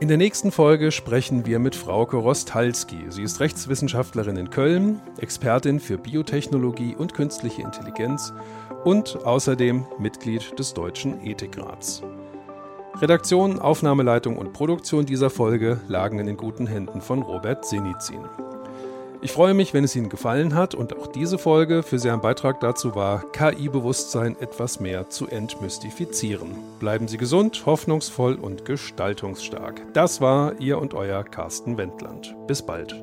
In der nächsten Folge sprechen wir mit Frauke Rostalski. Sie ist Rechtswissenschaftlerin in Köln, Expertin für Biotechnologie und künstliche Intelligenz und außerdem Mitglied des Deutschen Ethikrats. Redaktion, Aufnahmeleitung und Produktion dieser Folge lagen in den guten Händen von Robert Sinizin. Ich freue mich, wenn es Ihnen gefallen hat und auch diese Folge für Sie ein Beitrag dazu war, K I-Bewusstsein etwas mehr zu entmystifizieren. Bleiben Sie gesund, hoffnungsvoll und gestaltungsstark. Das war Ihr und Euer Carsten Wendland. Bis bald.